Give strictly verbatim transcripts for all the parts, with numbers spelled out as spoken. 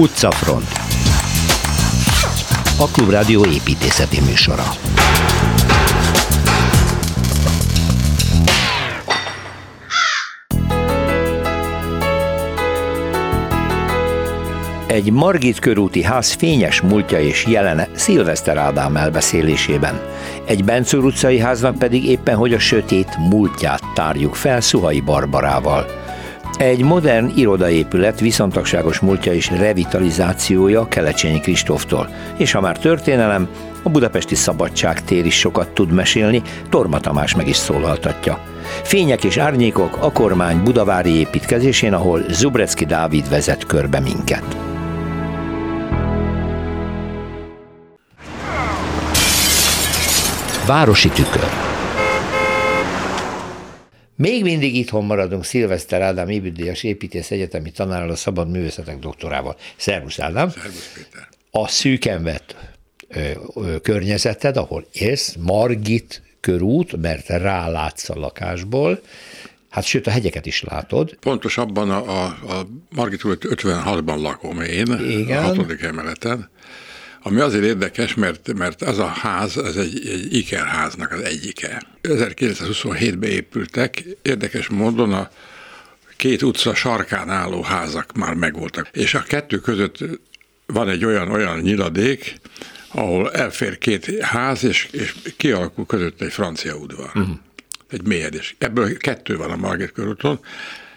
Utcafront, a Klubrádió építészeti műsora. Egy Margit körúti ház fényes múltja és jelene Sylvester Ádám elbeszélésében. Egy Benczúr utcai háznak pedig éppen hogy a sötét múltját tárjuk fel Szuhai Barbarával. Egy modern irodaépület viszontagságos múltja és revitalizációja Kelecsényi Kristóftól. És ha már történelem, a budapesti Szabadság tér is sokat tud mesélni, Torma Tamás meg is szólaltatja. Fények és árnyékok a kormány budavári építkezésén, ahol Zubreczki Dávid vezet körbe minket. Városi tükör. Még mindig itthon maradunk Sylvester Ádám ébüdíjas építész egyetemi tanárral, a szabad művészetek doktorával. Szervusz Ádám! Szervusz Péter! A szűken vett ö, ö, környezeted, ahol élsz, Margit körút, mert rálátsz a lakásból, hát sőt a hegyeket is látod. Pontosabban a, a, a Margit körút ötvenhatban lakom én, igen. A hatodik emeleten. Ami azért érdekes, mert, mert ez a ház, ez egy, egy ikerháznak az egyike. ezerkilencszázhuszonhétben épültek, érdekes módon a két utca sarkán álló házak már megvoltak. És a kettő között van egy olyan, olyan nyiladék, ahol elfér két ház, és, és kialakul között egy francia udvar. Uh-huh. Egy mélyedés. Ebből kettő van a Margit körúton.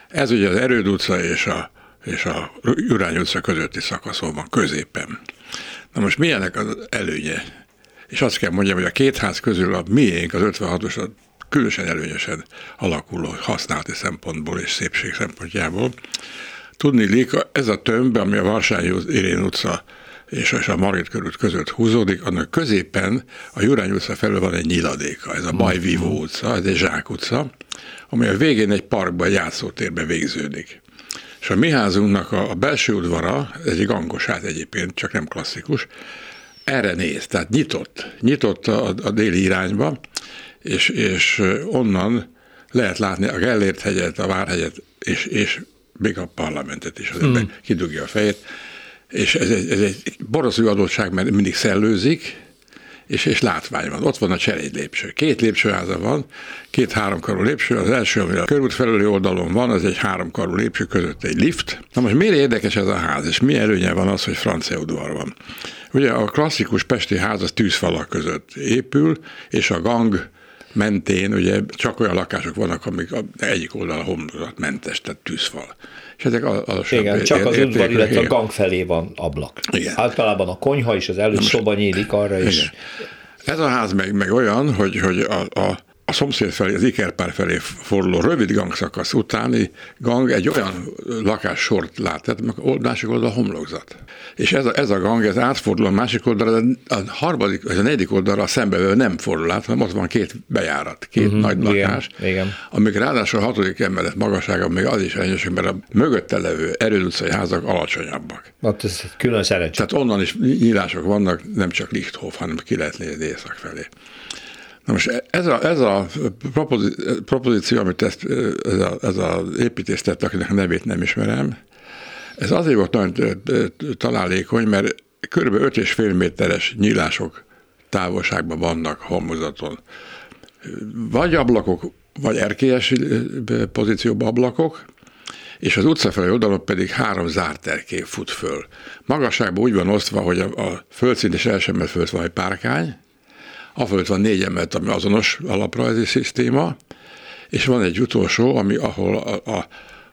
Ez ugye az Erőd utca és a, és a Jurány utca közötti szakaszon van, középen. Na most milyenek az előnye? És azt kell mondjam, hogy a két ház közül a miénk, az ötvenhatos, a különösen előnyösen alakuló használati szempontból és szépség szempontjából. Tudniillik, ez a tömb, ami a Varsányi Irén utca és a Margit körút között húzódik, annak középen a Jurány utca felől van egy nyiladéka, ez a Bajvívó utca, ez egy zsák utca, ami a végén egy parkban, játszótérben végződik. És a mi házunknak a, a belső udvara, ez egy gangos ház egyébként, csak nem klasszikus, erre néz, tehát nyitott, nyitott a, a déli irányba, és, és onnan lehet látni a Gellért hegyet, a Várhegyet, és, és még a parlamentet is, az ember hmm. kidugja a fejét, és ez egy, ez egy boroszú adottság, mert mindig szellőzik, és, és látvány van. Ott van a cseléd lépcső. Két lépcsőháza van, két háromkarú lépcső. Az első, ami a körút felüli oldalon van, az egy háromkarú lépcső, között egy lift. Na most miért érdekes ez a ház, és mi előnye van az, hogy francia udvar van? Ugye a klasszikus pesti ház az tűzfalak között épül, és a gang mentén ugye csak olyan lakások vannak, amik egyik oldal a homlokzatmentes, tehát tűzfal. És ezek alasabb. Igen, csak az udvar, illetve a gang felé van ablak. Igen. Általában a konyha és az előszoba nyílik arra igen. is. Ez a ház meg, meg olyan, hogy, hogy a, a, a szomszéd felé, az ikerpár felé forduló rövid gangszakasz utáni gang egy olyan lakássort lát, tehát másik oldal a homlokzat. És ez a, ez a gang, ez átfordul a másik oldalra, a harmadik, a negyedik oldalra szembe nem fordul át, hanem ott van két bejárat, két uh-huh, nagy lakás, igen, igen. amik ráadásul a hatodik emelet magassága még az is enyhesek, mert a mögötte levő Erőd utcai házak alacsonyabbak. Hát ez külön szerencsé. Tehát onnan is nyílások vannak, nem csak Lichthof, hanem ki lehet nézni észak felé. Na most ez a, ez a propozíció, amit ezt, ez, a, ez az építész tett, akinek a nevét nem ismerem, ez azért volt nagyon találékony, mert kb. öt és fél méteres nyílások távolságban vannak halmozaton. Vagy ablakok, vagy erkélyes pozícióban ablakok, és az utcafelé oldalon pedig három zárt erkély fut föl. Magasságban úgy van osztva, hogy a, a földszint és első emelet fölött van egy párkány, a fölött van négy emelet, ami azonos alaprajzi szisztéma, és van egy utolsó, ami ahol a, a,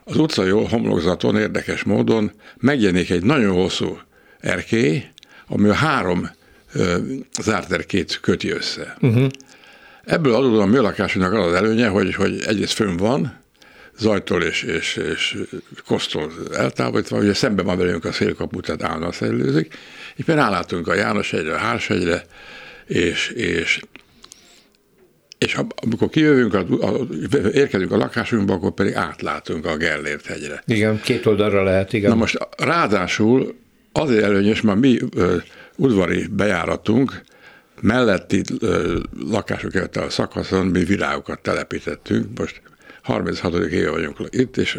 az utcai homlokzaton érdekes módon megjelenik egy nagyon hosszú erkély, ami a három ö, zárt erkélyt köti össze. Uh-huh. Ebből adódóan a mi lakásunknak az az előnye, hogy, hogy egyrészt fönn van, zajtól és, és, és kosztól eltávolítva, ugye szemben van velünk a szélkapu, tehát állna szellőzik, és már rálátunk a Jánoshegyre, a Hárshegyre, És, és, és amikor kijövünk, a, a, érkezünk a lakásunkba, akkor pedig átlátunk a Gellért hegyre. Igen, két oldalra lehet, igen. Na most ráadásul azért előnyös, mert mi ö, udvari bejáratunk, melletti ö, lakások előtt a szakaszon mi virágokat telepítettünk, most harminchatodik éve vagyunk itt, és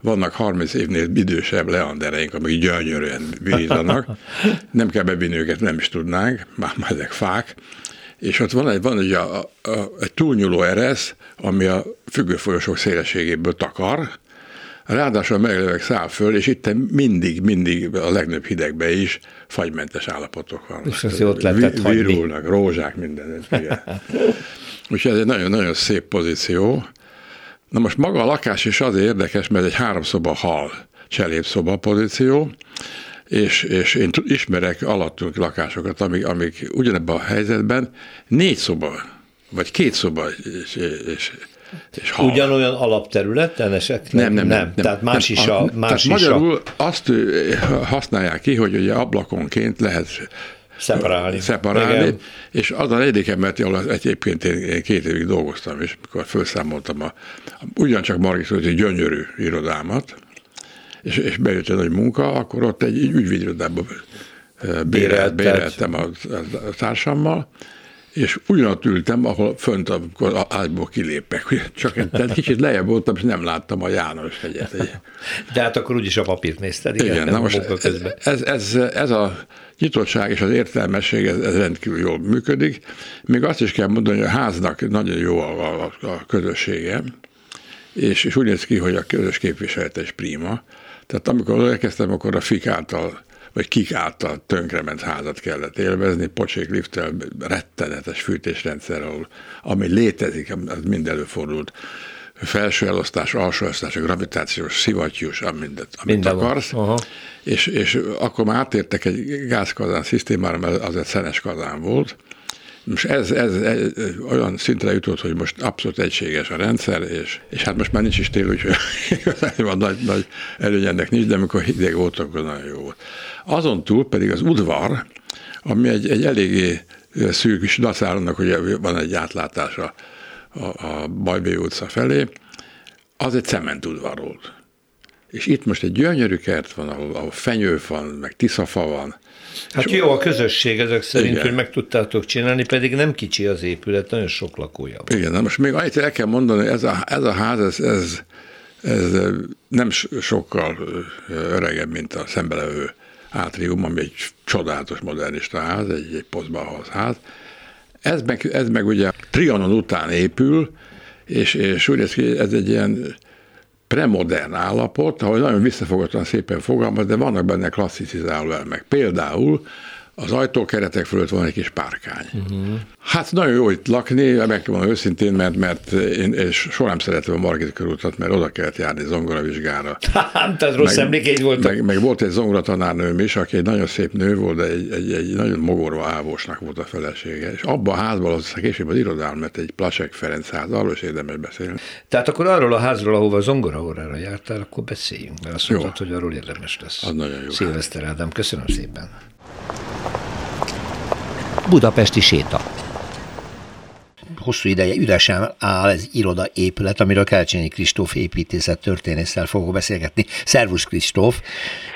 vannak harminc évnél idősebb leandereink, amik gyönyörűen virítanak, nem kell bevinni őket, nem is tudnánk, már ezek fák, és ott van egy, van egy, a, a, egy túlnyúló eresz, ami a függőfolyosok szélességéből takar, ráadásul a meglevek száll föl, és itt mindig, mindig a legnagyobb hidegben is fagymentes állapotok vannak. És az ott lehetett hagyni. Virulnak, rózsák, minden. Úgyhogy ez egy nagyon-nagyon szép pozíció. Na most maga a lakás is azért érdekes, mert egy háromszoba hal cselépszoba pozíció, és, és én ismerek alattunk lakásokat, amik, amik ugyanebben a helyzetben négy szoba, vagy két szoba, és, és És ugyanolyan alapterületen esetleg? Nem, nem, nem. nem tehát nem, más nem, is a... a más is magyarul a... azt használják ki, hogy ugye ablakonként lehet szeparálni, szeparálni és az a negyedik emeleti, ahol egyébként én két évig dolgoztam, és mikor felszámoltam a, ugyancsak Margit körúti gyönyörű irodámat, és, és bejött egy nagy munka, akkor ott egy ügyvédirodába bérelt, béreltem a, a társammal, és ugyanott ültem, ahol fönt, amikor az ágyból kilépek. Csak tehát kicsit lejjebb voltam, és nem láttam a Jánoshegyet. De hát akkor úgyis a papírt nézted. Igen, igen na most ez, ez, ez, ez a nyitottság és az értelmesség, ez, ez rendkívül jól működik. Még azt is kell mondani, hogy a háznak nagyon jó a, a, a közössége, és, és úgy néz ki, hogy a közös képviselete is prima. Tehát amikor elkezdtem, akkor a fik által vagy kik által tönkrement házat kellett élvezni, pocsék lifttel, rettenetes fűtésrendszer, ahol, ami létezik, az mind előfordult. Felső elosztás, alsó elosztás, gravitációs, szivattyús, amit, amit akarsz. És, és akkor már átértek egy gázkazán szisztémára, mert az egy szenes kazán volt. Most ez, ez, ez olyan szintre jutott, hogy most abszolút egységes a rendszer, és, és hát most már nincs is tél, úgyhogy igazán nagy, nagy előny ennek nincs, de amikor hideg volt, akkor nagyon jó volt. Azon túl pedig az udvar, ami egy, egy eléggé szűk, és dacáronnak, hogy van egy átlátása a, a Bajvívó utca felé, az egy cementudvar volt. És itt most egy gyönyörű kert van, ahol, ahol fenyő van, meg tiszafa van. Hát jó a közösség ezek szerint, igen, hogy meg tudtátok csinálni, pedig nem kicsi az épület, nagyon sok lakója van. Igen, na most még annyit el kell mondani, hogy ez a, ez a ház, ez, ez, ez nem sokkal öregebb, mint a szembelevő átrium, ami egy csodálatos modernista ház, egy, egy poszbahalsz ház. Ez meg, ez meg ugye Trianon után épül, és, és úgy néz ki, ez egy ilyen premodern állapot, ahogy nagyon visszafogottan szépen fogalmaz, de vannak benne klasszicizáló elemek. Például az ajtókeretek fölött van egy kis párkány. Uh-huh. Hát nagyon jó itt lakni, megmondom őszintén, mert, mert én és soha nem szeretem a Margit körútat, mert oda kellett járni zongoravizsgára. Hát, tehát rossz emlékeid voltak. Meg, meg volt egy zongoratanárnőm is, aki egy nagyon szép nő volt, de egy, egy, egy nagyon mogorva ávósnak volt a felesége. És abban a házban, az később az irodalom, mert egy Plasek Ferenc ház, arról is érdemes beszélni. Tehát akkor arról a házról, ahova zongoraórára jártál, akkor beszéljünk, mert azt mondtad, hogy arról érdemes lesz. Az nagyon jó. Sylvester Ádám, köszönöm szépen. Budapesti séta. Hosszú ideje üresen áll ez irodaépület, amiről Kelecsényi Kristóf építészet történésszel fogok beszélgetni. Szervusz Kristóf!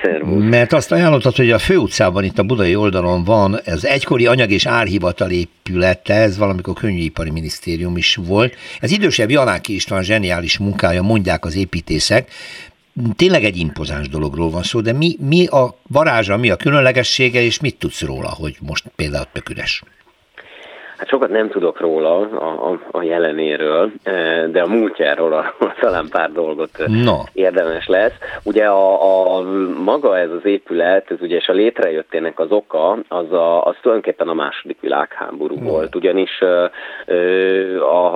Szervusz! Mert azt ajánlottad, hogy a főutcában, itt a budai oldalon van, ez egykori anyag- és árhivatal épülete, ez valamikor Könnyűipari Minisztérium is volt. Ez idősebb Janáki István zseniális munkája, mondják az építészek. Tényleg egy impozáns dologról van szó, de mi, mi a varázsa, mi a különlegessége, és mit tudsz róla, hogy most például tök üres? Hát sokat nem tudok róla a, a, a jelenéről, de a múltjáról a, talán pár dolgot no. érdemes lesz. Ugye a, a maga ez az épület, ez ugye és a létrejöttének az oka, az, a, az tulajdonképpen a második világháború no. volt. Ugyanis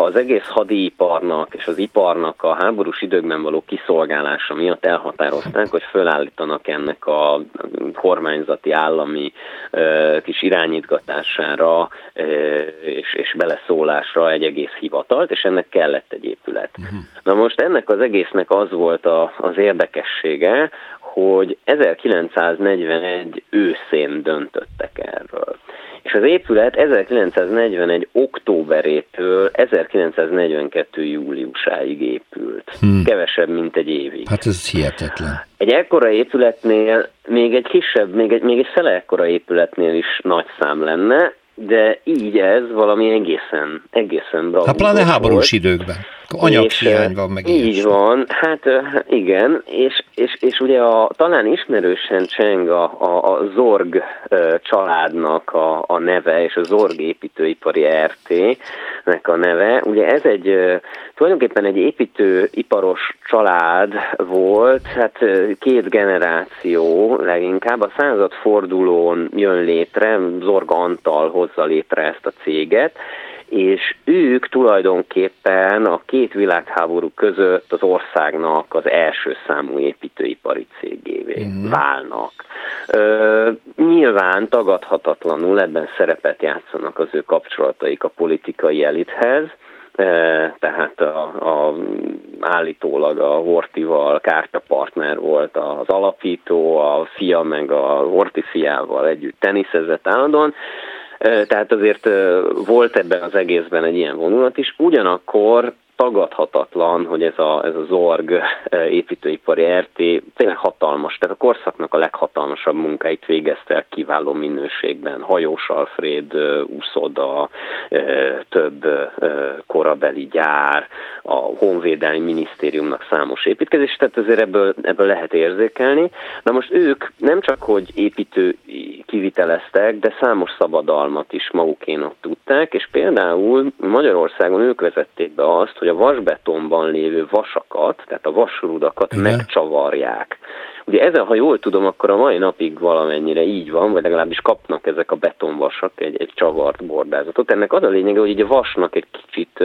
az egész hadiiparnak és az iparnak a háborús időkben való kiszolgálása miatt elhatározták, hogy fölállítanak ennek a kormányzati állami kis irányítgatására És, és beleszólásra egy egész hivatalt, és ennek kellett egy épület. Uh-huh. Na most ennek az egésznek az volt a, az érdekessége, hogy ezerkilencszáznegyvenegy őszén döntöttek erről. És az épület ezerkilencszáznegyvenegy októberétől ezerkilencszáznegyvenkettő júliusáig épült. Hmm. Kevesebb, mint egy évig. Hát ez hihetetlen. Egy ekkora épületnél, még egy kisebb, még egy, még egy fele ekkora épületnél is nagy szám lenne, de így ez valami egészen, egészen bravúr. Hát pláne háborús időkben. Anyaghiány van meg. Így van, hát igen, és, és, és ugye a, talán ismerősen cseng a, a, a Zorg családnak a, a neve, és a Zorg építőipari er té-nek a neve. Ugye ez egy, tulajdonképpen egy építőiparos család volt, hát két generáció leginkább, a századfordulón jön létre, Zsorzs Antal hozza létre ezt a céget, és ők tulajdonképpen a két világháború között az országnak az első számú építőipari cégévé mm. válnak. Ö, nyilván tagadhatatlanul ebben szerepet játszanak az ő kapcsolataik a politikai elithez, tehát a, a, állítólag a Horthyval kártyapartner volt az alapító, a fia meg a Horthy fiával együtt teniszezett állandóan, tehát azért volt ebben az egészben egy ilyen vonulat is, ugyanakkor tagadhatatlan, hogy ez a, ez a Zorg építőipari er té tényleg hatalmas, tehát a korszaknak a leghatalmasabb munkáit végezte el kiváló minőségben. Hajós Alfréd úszoda, több korabeli gyár, a Honvédelmi Minisztériumnak számos építkezés, tehát azért ebből, ebből lehet érzékelni. Na most ők nem csak, hogy építő kiviteleztek, de számos szabadalmat is magukénak tudták, és például Magyarországon ők vezették be azt, hogy hogy a vasbetonban lévő vasakat, tehát a vasrudakat igen. megcsavarják. Ugye ezen, ha jól tudom, akkor a mai napig valamennyire így van, vagy legalábbis kapnak ezek a betonvasak egy, egy csavart bordázatot. Ennek az a lényege, hogy így a vasnak egy kicsit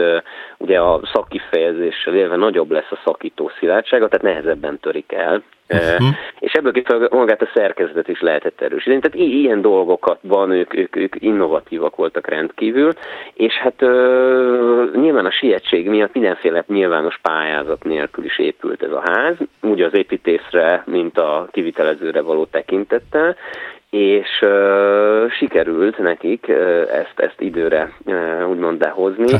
ugye a szakkifejezéssel élve nagyobb lesz a szakító szilárdsága, tehát nehezebben törik el. Uh-huh. És ebből kifejezően magát a szerkezetet is lehetett erősíteni. Tehát ilyen dolgokatban ők, ők, ők innovatívak voltak rendkívül, és hát ö, nyilván a sietség miatt mindenféle nyilvános pályázat nélkül is épült ez a ház, úgy az építészre, mint a kivitelezőre való tekintettel, és ö, sikerült nekik ö, ezt, ezt időre ö, úgymond behozni.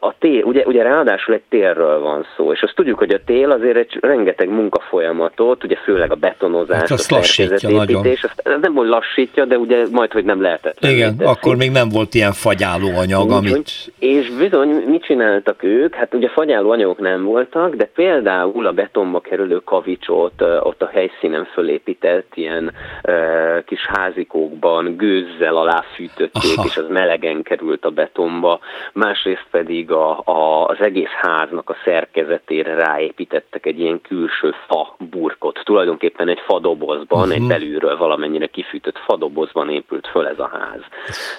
A tél, ugye, ugye ráadásul egy télről van szó, és azt tudjuk, hogy a tél azért egy rengeteg munkafolyamatot, ugye főleg a betonozás, hát a szerkezetépítés, azt nem úgy lassítja, de ugye majd, hogy nem lehetett. Igen, teszik. Akkor még nem volt ilyen fagyáló anyag, amit... És bizony, mit csináltak ők? Hát ugye fagyáló anyagok nem voltak, de például a betonba kerülő kavicsot ott a helyszínen fölépített ilyen ö, kis házikókban gőzzel aláfűtötték, aha. és az melegen került a betonba. Másrészt pedig a, a, az egész háznak a szerkezetére ráépítettek egy ilyen külső fa burkot. Tulajdonképpen egy fadobozban, uh-huh. egy belülről valamennyire kifűtött fadobozban épült föl ez a ház.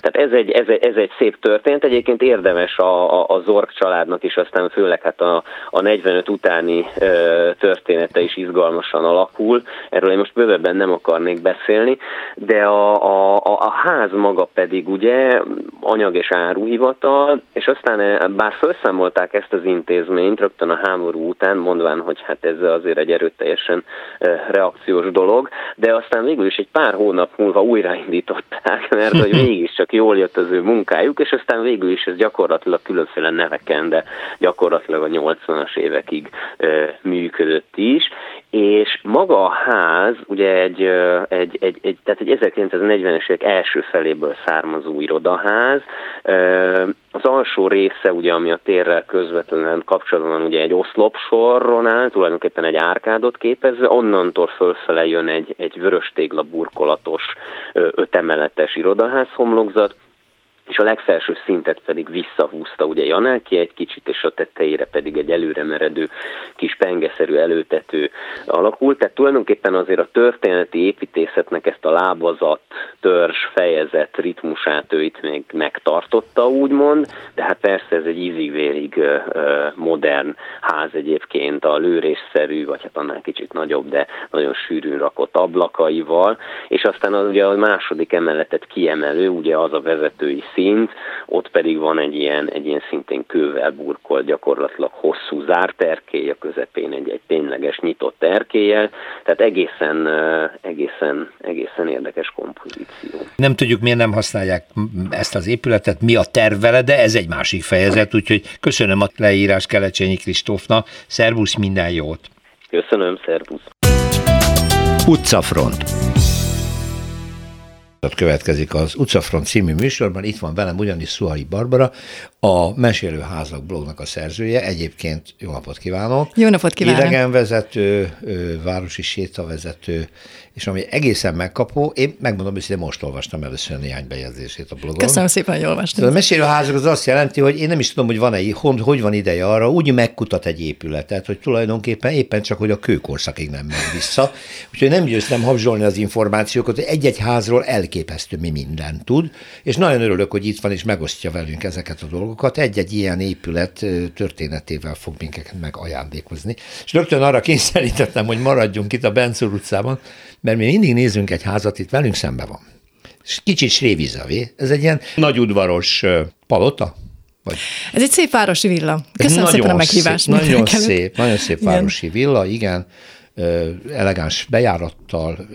Tehát ez egy, ez egy, ez egy szép történet. Egyébként érdemes a, a, a Zorg családnak is, aztán főleg hát a, a negyvenöt utáni ö, története is izgalmasan alakul. Erről én most bővebben nem akarnék beszélni, de a, a, a ház maga pedig ugye anyag- és áruhivatal, és aztán bár felszámolták ezt az intézményt rögtön a háború után, mondván, hogy hát ez azért egy erőteljesen reakciós dolog, de aztán végül is egy pár hónap múlva újraindították, mert hogy mégiscsak jól jött az ő munkájuk, és aztán végül is ez gyakorlatilag különféle neveken, de gyakorlatilag a nyolcvanas évekig működött is, és maga a ház ugye egy, egy, egy, egy tehát egy ezerkilencszáznegyvenes évek első feléből származó irodaház. Az alsó része, ugye, ami a térrel közvetlenül kapcsolatban ugye egy oszlopsorron áll, tulajdonképpen egy árkádot képezve, onnantól fölfele jön egy, egy vörös tégla burkolatos ötemeletes irodaház homlokzat, és a legfelső szintet pedig visszahúzta ugye Janáki egy kicsit, és a tetejére pedig egy előre meredő kis pengeszerű előtető alakult. Tehát tulajdonképpen azért a történeti építészetnek ezt a lábazat, törzs, fejezet ritmusát ő itt még megtartotta, úgymond, de hát persze ez egy ízig-vérig modern ház egyébként, a lőrésszerű, vagy hát annál kicsit nagyobb, de nagyon sűrűn rakott ablakaival, és aztán az, ugye a második emeletet kiemelő, ugye az a vezetői szint, ott pedig van egy ilyen, egy ilyen szintén kővel burkolt, gyakorlatilag hosszú zárt erkély, a közepén egy, egy tényleges nyitott erkéllyel, tehát egészen, egészen, egészen érdekes kompozíció. Nem tudjuk, miért nem használják ezt az épületet, mi a terv vele, de ez egy másik fejezet, úgyhogy köszönöm a leírás Kelecsényi Kristófnak, szervusz, minden jót! Köszönöm, szervusz! Utcafront. Következik az Utcafront című műsorban, itt van velem ugyanis Szuhai Barbara, a Mesélőházak blognak a szerzője, egyébként jó napot kívánok! Jó napot kívánok! Idegenvezető, városi sétavezető, és ami egészen megkapó, én megmondom őszintén, most olvastam először néhány bejegyzését a blogon. Köszönöm szépen, hogy olvastam. A Mesélőházak az azt jelenti, hogy én nem is tudom, hogy van-e, hogy van ideje arra, úgy megkutat egy épületet, hogy tulajdonképpen éppen csak, hogy a kőkorszakig nem megy vissza. Úgyhogy nem győztem habzsolni az információkat, hogy egy-egy házról elképesztő mi mindent tud, és nagyon örülök, hogy itt van és megosztja velünk ezeket a dolgokat. Egy-egy ilyen épület történetével fog minket megajándékozni. És rögtön arra kényszerítettem, hogy maradjunk itt a Benczúr utcában, mert mi mindig nézünk egy házat, itt velünk szembe van. És kicsit srévizavé. Ez egy ilyen nagyudvaros palota? Vagy? Ez egy szép városi villa. Köszönöm szépen a meghívást. Szép, nagyon szép, nagyon szép városi igen. villa, igen. Elegáns bejárattal,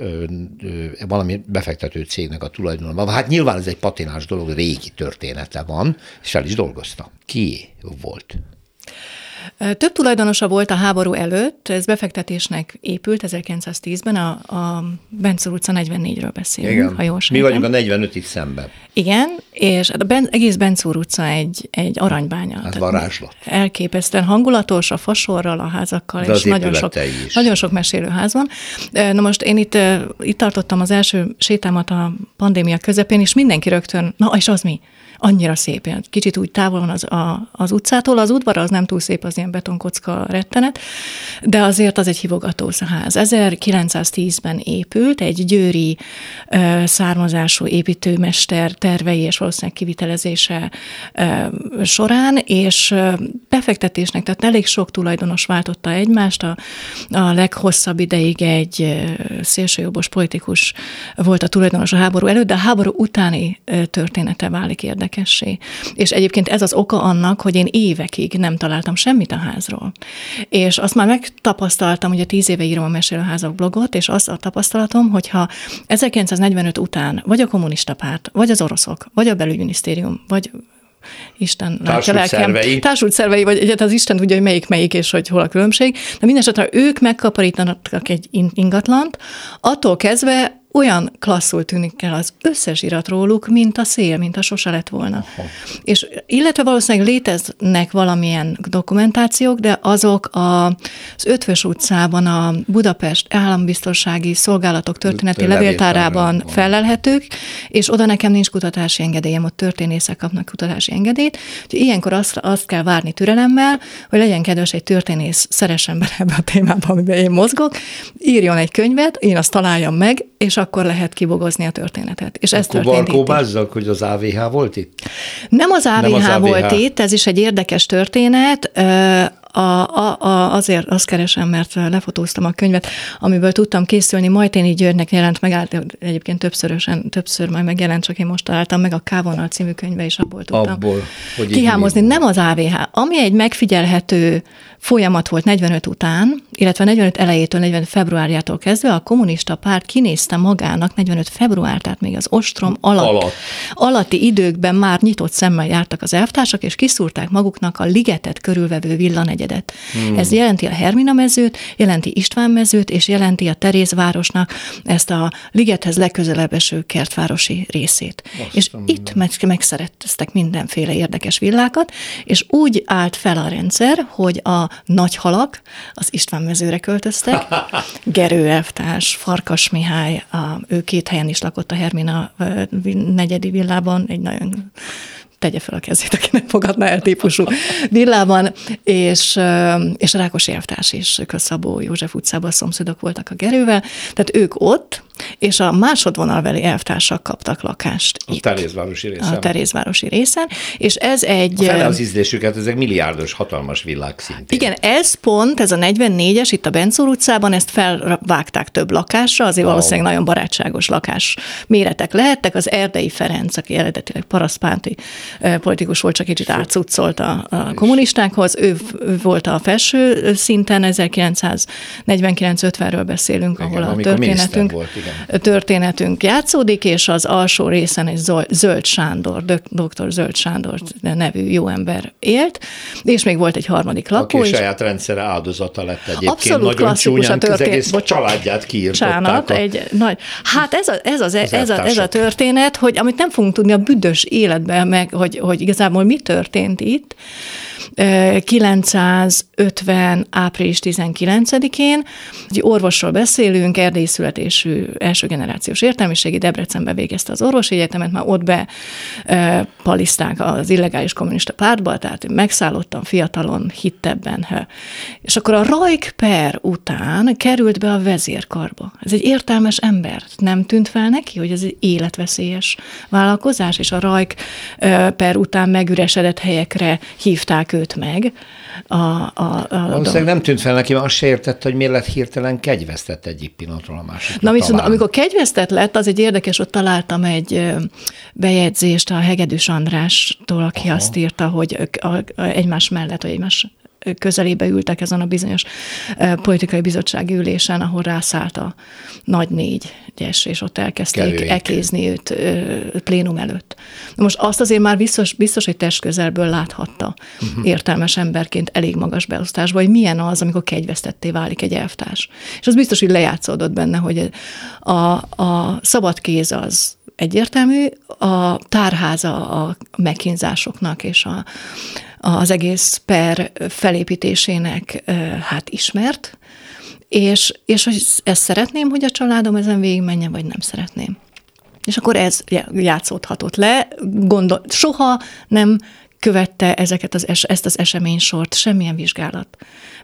valami befektető cégnek a tulajdonban. Hát nyilván ez egy patinás dolog, régi története van, és fel is dolgozta. Ki volt? Több tulajdonosa volt a háború előtt, ez befektetésnek épült ezerkilencszáztízben, a, a Benczúr utca negyvennégyről beszélünk. Igen. Hajóshegyben. Mi vagyunk a negyvenötig szemben. Igen, és a ben, egész Benczúr utca egy, egy aranybánya. Hát varázslat. Elképesztően hangulatos, a fasorral, a házakkal, de és nagyon sok, nagyon sok mesélőház van. Na most én itt, itt tartottam az első sétámat a pandémia közepén, és mindenki rögtön, na és az mi? Annyira szép, kicsit úgy távol van az, a, az utcától, az udvara az nem túl szép, az ilyen betonkocka rettenet, de azért az egy hívogatós ház. ezerkilencszáztízben épült, egy győri ö, származású építőmester tervei és valószínűleg kivitelezése ö, során, és ö, befektetésnek, tehát elég sok tulajdonos váltotta egymást, a, a leghosszabb ideig egy szélsőjobbos politikus volt a tulajdonos a háború előtt, de a háború utáni története válik érdekes. És egyébként ez az oka annak, hogy én évekig nem találtam semmit a házról. És azt már megtapasztaltam, ugye tíz éve írom a Mesélőházak blogot, és azt a tapasztalatom, hogyha ezerkilencszáznegyvenöt után vagy a kommunista párt, vagy az oroszok, vagy a belügyminisztérium, vagy Isten társult szervei. társult szervei, vagy egyet az Isten tudja, hogy melyik, melyik, és hogy hol a különbség. De mindesetre ők megkaparítanak egy ingatlant, attól kezdve olyan klasszul tűnik el az összes irat róluk, mint a szél, mint a sose lett volna. Aha. És illetve valószínűleg léteznek valamilyen dokumentációk, de azok a, az Ötvös utcában a Budapest állambiztonsági szolgálatok történeti levéltárában felelhetők, és oda nekem nincs kutatási engedélyem, ott történészek kapnak kutatási engedélyt. Úgyhogy ilyenkor azt, azt kell várni türelemmel, hogy legyen kedves egy történész, szeressen bele ebbe a témába, amiben én mozgok, írjon egy könyvet, én azt találjam meg, és akkor lehet kibogozni a történetet. És ez történt. Akkor barkóbázzak, hogy az á vé há volt itt? Nem az á vé há, nem az á vé há volt itt, ez is egy érdekes történet. A, a, a, azért azt keresem, mert lefotóztam a könyvet, amiből tudtam készülni. Majtényi Györgynek jelent meg, egyébként többszörösen, többször majd megjelent, csak én most találtam meg a K-vonal című könyve, és abból tudtam abból, hogy kihámozni. Nem az á vé há, ami egy megfigyelhető folyamat volt negyvenöt után, illetve negyvenöt elejétől, negyvenöt februárjától kezdve a kommunista párt kinézte magának negyvenöt február, tehát még az ostrom alatt, alatt. alatti időkben már nyitott szemmel jártak az elvtársak, és kiszúrták maguknak a ligetet körülvevő villanegyedet. Hmm. Ez jelenti a Hermina mezőt, jelenti István mezőt, és jelenti a Terézvárosnak ezt a ligethez legközelebb eső kertvárosi részét. Aztán és itt meg, megszereteztek mindenféle érdekes villákat, és úgy állt fel a rendszer, hogy a nagy halak az István mezőre költöztek, Gerő elvtárs, Farkas Mihály, a, ő két helyen is lakott a Hermina negyedi villában, egy nagyon... tegye fel a kezét, aki nem fogadná el típusú villában, és, és Rákos elvtárs is, ők a Szabó József utcában szomszédok voltak a Gerővel, tehát ők ott, és a másodvonalbeli elvtársak kaptak lakást a itt. Terézvárosi részen. A Terézvárosi részen, és ez egy... A fele az ízlésüket, ezek milliárdos, hatalmas villák szintén. Igen, ez pont, ez a negyvennégyes, itt a Benczúr utcában, ezt felvágták több lakásra, azért wow. valószínűleg nagyon barátságos lakás méretek lehettek, az Erdei Ferenc, aki eredetileg parasztpánti politikus volt, csak kicsit átcuccolt a, a kommunistákhoz, ő, ő volt a felső szinten, ezerkilencszáznegyvenkilenc ötvenről beszélünk, igen, ahol a történetünk. Volt, igen. történetünk játszódik, és az alsó részen egy Zöld Sándor, dr. Zöld Sándor nevű jó ember élt, és még volt egy harmadik lakó. Aki saját rendszere áldozata lett egyébként. Abszolút klasszikus a történet. Az egész a családját kiirtották. Hát ez a, ez, az, ez, ez, a, ez a történet, hogy amit nem fogunk tudni a büdös életben meg, hogy, hogy igazából mi történt itt, ezerkilencszázötven. április tizenkilencedikén, egy orvosról beszélünk, erdélyi születésű első generációs értelmiségi, Debrecenbe végezte az orvosi egyetemet, már ott be e, paliszták az illegális kommunista pártba, tehát megszállottan, fiatalon, hittebben. És akkor a Rajk per után került be a vezérkarba. Ez egy értelmes ember. Nem tűnt fel neki, hogy ez egy életveszélyes vállalkozás, és a Rajk per után megüresedett helyekre hívták őt meg. A, a, a Valószínűleg nem tűnt fel neki, mert azt se értett, hogy miért lett hirtelen kegyvesztett egyik pillanatról a másikra. Na viszont amikor kegyvesztett lett, az egy érdekes, ott találtam egy bejegyzést a Hegedűs Andrástól, aki Aha. azt írta, hogy egymás mellett, vagy egymás közelébe ültek ezen a bizonyos politikai bizottsági ülésen, ahol rászállt a nagy négyes, és ott elkezdték Kelőjék. ekézni őt plénum előtt. Most azt azért már biztos, biztos hogy testközelből láthatta uh-huh. értelmes emberként elég magas beosztásban, hogy milyen az, amikor kegyvesztetté válik egy elvtárs. És az biztos, hogy lejátszódott benne, hogy a, a szabad kéz az egyértelmű, a tárháza a megkínzásoknak és a az egész per felépítésének hát ismert, és, és hogy ezt szeretném, hogy a családom ezen végigmenjen, vagy nem szeretném. És akkor ez játszódhatott le. Gondol, soha nem követte ezeket az es, ezt az eseménysort semmilyen vizsgálat.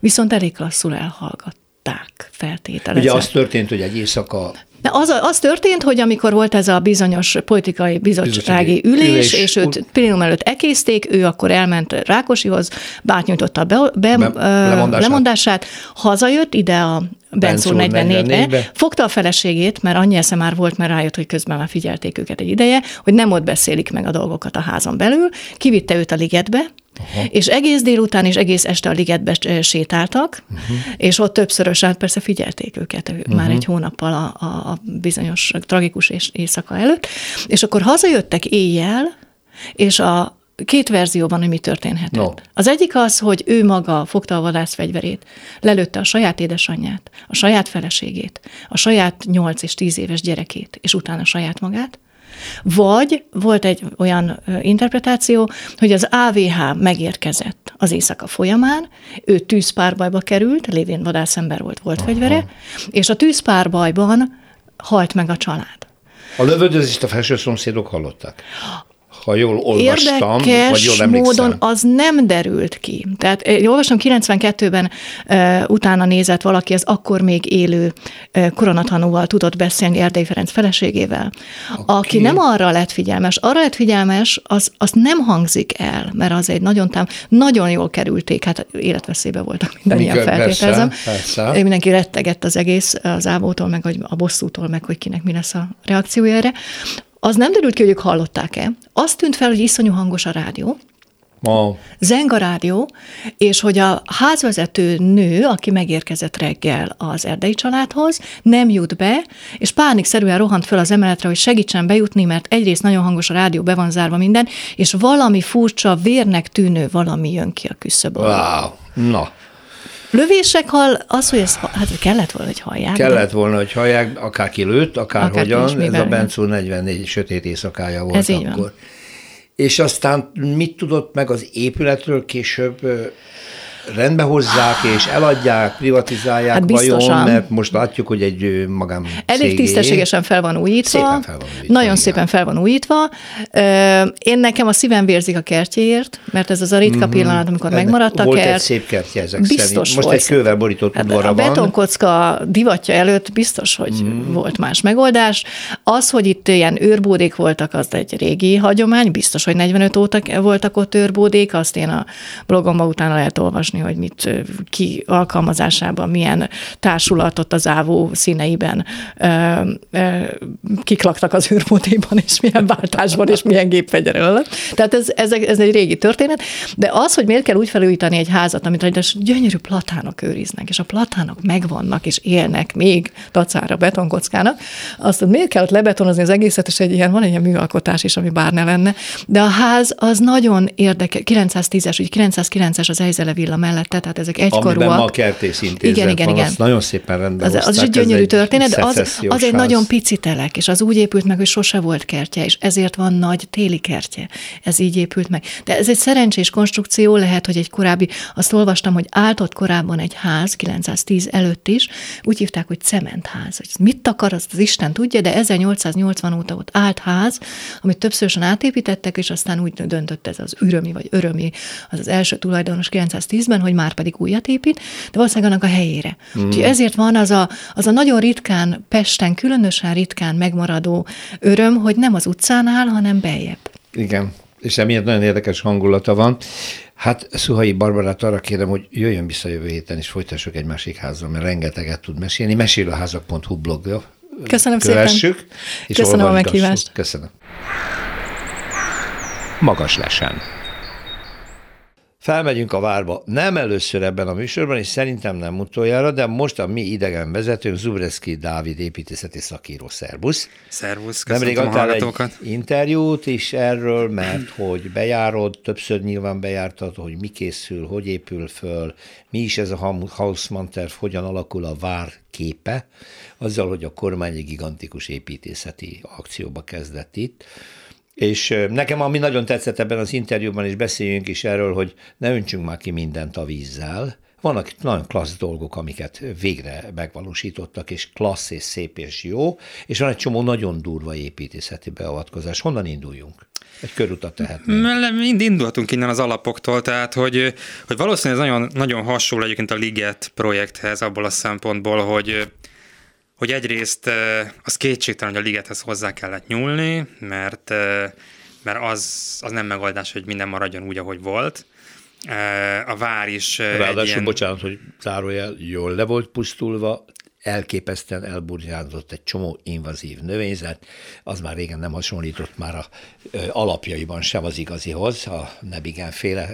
Viszont elég klasszul elhallgatták feltételezve. Ugye az történt, hogy egy éjszaka... De az, az történt, hogy amikor volt ez a bizonyos politikai bizottsági ülés, ülés és őt plénum előtt ekészték, ő akkor elment Rákosihoz, bátnyújtotta be, be, be, lemondását. lemondását, hazajött ide a Benczúr negyvennégybe, fogta a feleségét, mert annyi esze már volt, mert rájött, hogy közben már figyelték őket egy ideje, hogy nem ott beszélik meg a dolgokat a házon belül, kivitte őt a ligetbe, Aha. és egész délután és egész este a ligetbe sétáltak, uh-huh. és ott többszörösen persze figyelték őket uh-huh. már egy hónappal a, a bizonyos tragikus éjszaka előtt, és akkor hazajöttek éjjel, és a két verzióban, hogy mi történhetett. No. Az egyik az, hogy ő maga fogta a vadászfegyverét, lelőtte a saját édesanyját, a saját feleségét, a saját nyolc és tíz éves gyerekét, és utána saját magát. Vagy volt egy olyan interpretáció, hogy az á vé há megérkezett az éjszaka folyamán, ő tűzpárbajba került, lévén vadászember volt, volt Aha. fegyvere, és a tűzpárbajban halt meg a család. A lövöldözést a felső szomszédok hallották? Ha jól olvastam, érdekes vagy jól emlékszem. Módon az nem derült ki. Tehát jól olvastam, kilencvenkettőben uh, utána nézett valaki, az akkor még élő uh, koronatanúval tudott beszélni Erdei Ferenc feleségével. Okay. Aki nem arra lett figyelmes, arra lett figyelmes, az, az nem hangzik el, mert az egy nagyon tám, nagyon jól kerülték, hát életveszélybe voltak mindannyian, feltételezem. Mindenki rettegett az egész, az ávótól, meg a bosszútól, meg hogy kinek mi lesz a reakciója erre. Az nem derült ki, hogy ők hallották-e. Azt tűnt fel, hogy iszonyú hangos a rádió. Wow. Zeng a rádió, és hogy a házvezető nő, aki megérkezett reggel az erdei családhoz, nem jut be, és pánikszerűen rohant föl az emeletre, hogy segítsen bejutni, mert egyrészt nagyon hangos a rádió, be van zárva minden, és valami furcsa, vérnek tűnő valami jön ki a küszöből. Wow. Na. Lövések hall, az, hogy ez, hát kellett volna, hogy hallják. Kellett de... volna, hogy hallják, akárki lőtt, akárhogyan, akár ez a Benczúr negyvennégy sötét éjszakája volt ez akkor. És aztán mit tudott meg az épületről később? Rendbe hozzák, és eladják, privatizálják, hát vajon, mert most látjuk, hogy egy magán elég tisztességesen fel van újítva. Szépen fel van újítva. Nagyon igen. szépen fel van újítva. Én nekem a szívem vérzik a kertjéért, mert ez az a ritka mm-hmm. pillanat, amikor ennek megmaradt a volt kert. Volt egy szép kertje ezek biztos szerint. Most volt. Egy kővel borított hát udvara a van. A betonkocka divatja előtt biztos, hogy mm. volt más megoldás. Az, hogy itt ilyen őrbódék voltak, az egy régi hagyomány. Biztos, hogy negyvenöt óta voltak ott őrbódék. Azt én a blogomban utána lehet olvasni, hogy mit ki alkalmazásában, milyen társulatot az ávó színeiben ö, ö, kiklaktak az űrmódéban, és milyen váltásban, és milyen gépfegyelőn. Tehát ez, ez, ez egy régi történet, de az, hogy miért kell úgy felújítani egy házat, amit egy gyönyörű platánok őriznek, és a platánok megvannak, és élnek még tacára, betonkockának, azt miért kellett lebetonozni az egészet, és egy ilyen, van egy ilyen műalkotás is, ami bár ne lenne, de a ház az nagyon érdekes, kilencszáztízes, úgy kilencszázkilences az Ejzele villa mellette, tehát ezek egykorúak. Amiben ma a kertészintézet igen, igen, van, igen. Azt nagyon szépen rendezték. Az, az is egy gyönyörű történet, de az, az egy nagyon pici telek, és az úgy épült meg, hogy sose volt kertje, és ezért van nagy téli kertje. Ez így épült meg. De ez egy szerencsés konstrukció, lehet, hogy egy korábbi, azt olvastam, hogy állt korábban egy ház, kilencszáztíz előtt is, úgy hívták, hogy cementház. Hogy mit akar, azt az Isten tudja, de ezernyolcszáznyolcvan óta ott állt ház, amit többszörösen átépítettek, és aztán úgy döntött ez az ürömi, vagy örömi, az az első tulajdonos kilencszáztízben, hogy már pedig újat épít, de valószínűleg annak a helyére. Mm. Úgyhogy ezért van az a, az a nagyon ritkán, Pesten különösen ritkán megmaradó öröm, hogy nem az utcán áll, hanem beljebb. Igen, és emiatt nagyon érdekes hangulata van. Hát Szuhai Barbarát arra kérem, hogy jöjjön vissza jövő héten, és folytassuk egy másik házra, mert rengeteget tud mesélni. Mesélőházak pont hu blogja. Köszönöm Kövessük, szépen. És köszönöm a meghívást. Köszönöm. Magas lesen. Felmegyünk a várba, nem először ebben a műsorban, és szerintem nem utoljára, de most a mi idegen vezetőnk, Zubreczki Dávid építészeti szakíró. Szervusz! Szervusz, köszöntöm a hallgatókat! Nemrég adtál egy interjút is erről, mert hogy bejárod, többször nyilván bejártad, hogy mi készül, hogy épül föl, mi is ez a Hausmann-terv, hogyan alakul a vár képe, azzal, hogy a kormány egy gigantikus építészeti akcióba kezdett itt. És nekem, ami nagyon tetszett ebben az interjúban, és beszéljünk is erről, hogy ne öntsünk már ki mindent a vízzel. Vannak nagyon klassz dolgok, amiket végre megvalósítottak, és klassz, és szép, és jó, és van egy csomó nagyon durva építészeti beavatkozás. Honnan induljunk? Egy körutat tehetnénk. Mind indulhatunk innen az alapoktól, tehát hogy, hogy valószínűleg ez nagyon, nagyon hasonló egyébként a Liget projekthez abból a szempontból, hogy hogy egyrészt az kétségtelen, hogy a Ligethez hozzá kellett nyúlni, mert, mert az, az nem megoldás, hogy minden maradjon úgy, ahogy volt. A vár is... Ráadásul, ilyen... bocsánat, hogy zárójel, jól le volt pusztulva, elképesztően elburjánzott egy csomó invazív növényzet, az már régen nem hasonlított már a alapjaiban sem az igazihoz, a Nebigenféle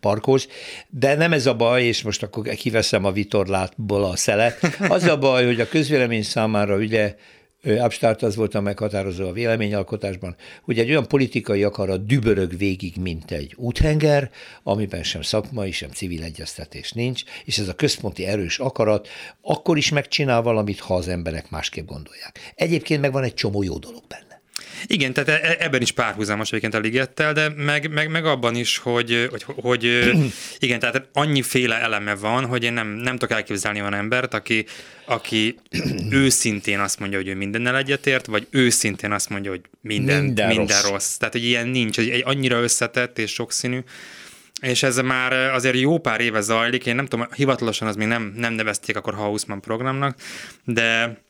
parkhoz, de nem ez a baj, és most akkor kiveszem a vitorlátból a szelet, az a baj, hogy a közvélemény számára ugye absztárta az volt a meghatározó a véleményalkotásban, hogy egy olyan politikai akarat dübörög végig, mint egy úthenger, amiben sem szakmai, sem civil egyeztetés nincs, és ez a központi erős akarat akkor is megcsinál valamit, ha az emberek másképp gondolják. Egyébként meg van egy csomó jó dolog benne. Igen, tehát ebben is párhuzamos egyébként a Ligettel, de meg, meg, meg abban is, hogy, hogy, hogy igen, tehát annyiféle eleme van, hogy én nem, nem tudok elképzelni olyan embert, aki, aki őszintén azt mondja, hogy ő mindennel egyetért, vagy őszintén azt mondja, hogy minden, minden, minden rossz. rossz. Tehát, hogy ilyen nincs, hogy egy annyira összetett és sokszínű, és ez már azért jó pár éve zajlik, én nem tudom, hivatalosan az még nem, nem nevezték akkor Hausmann programnak, de...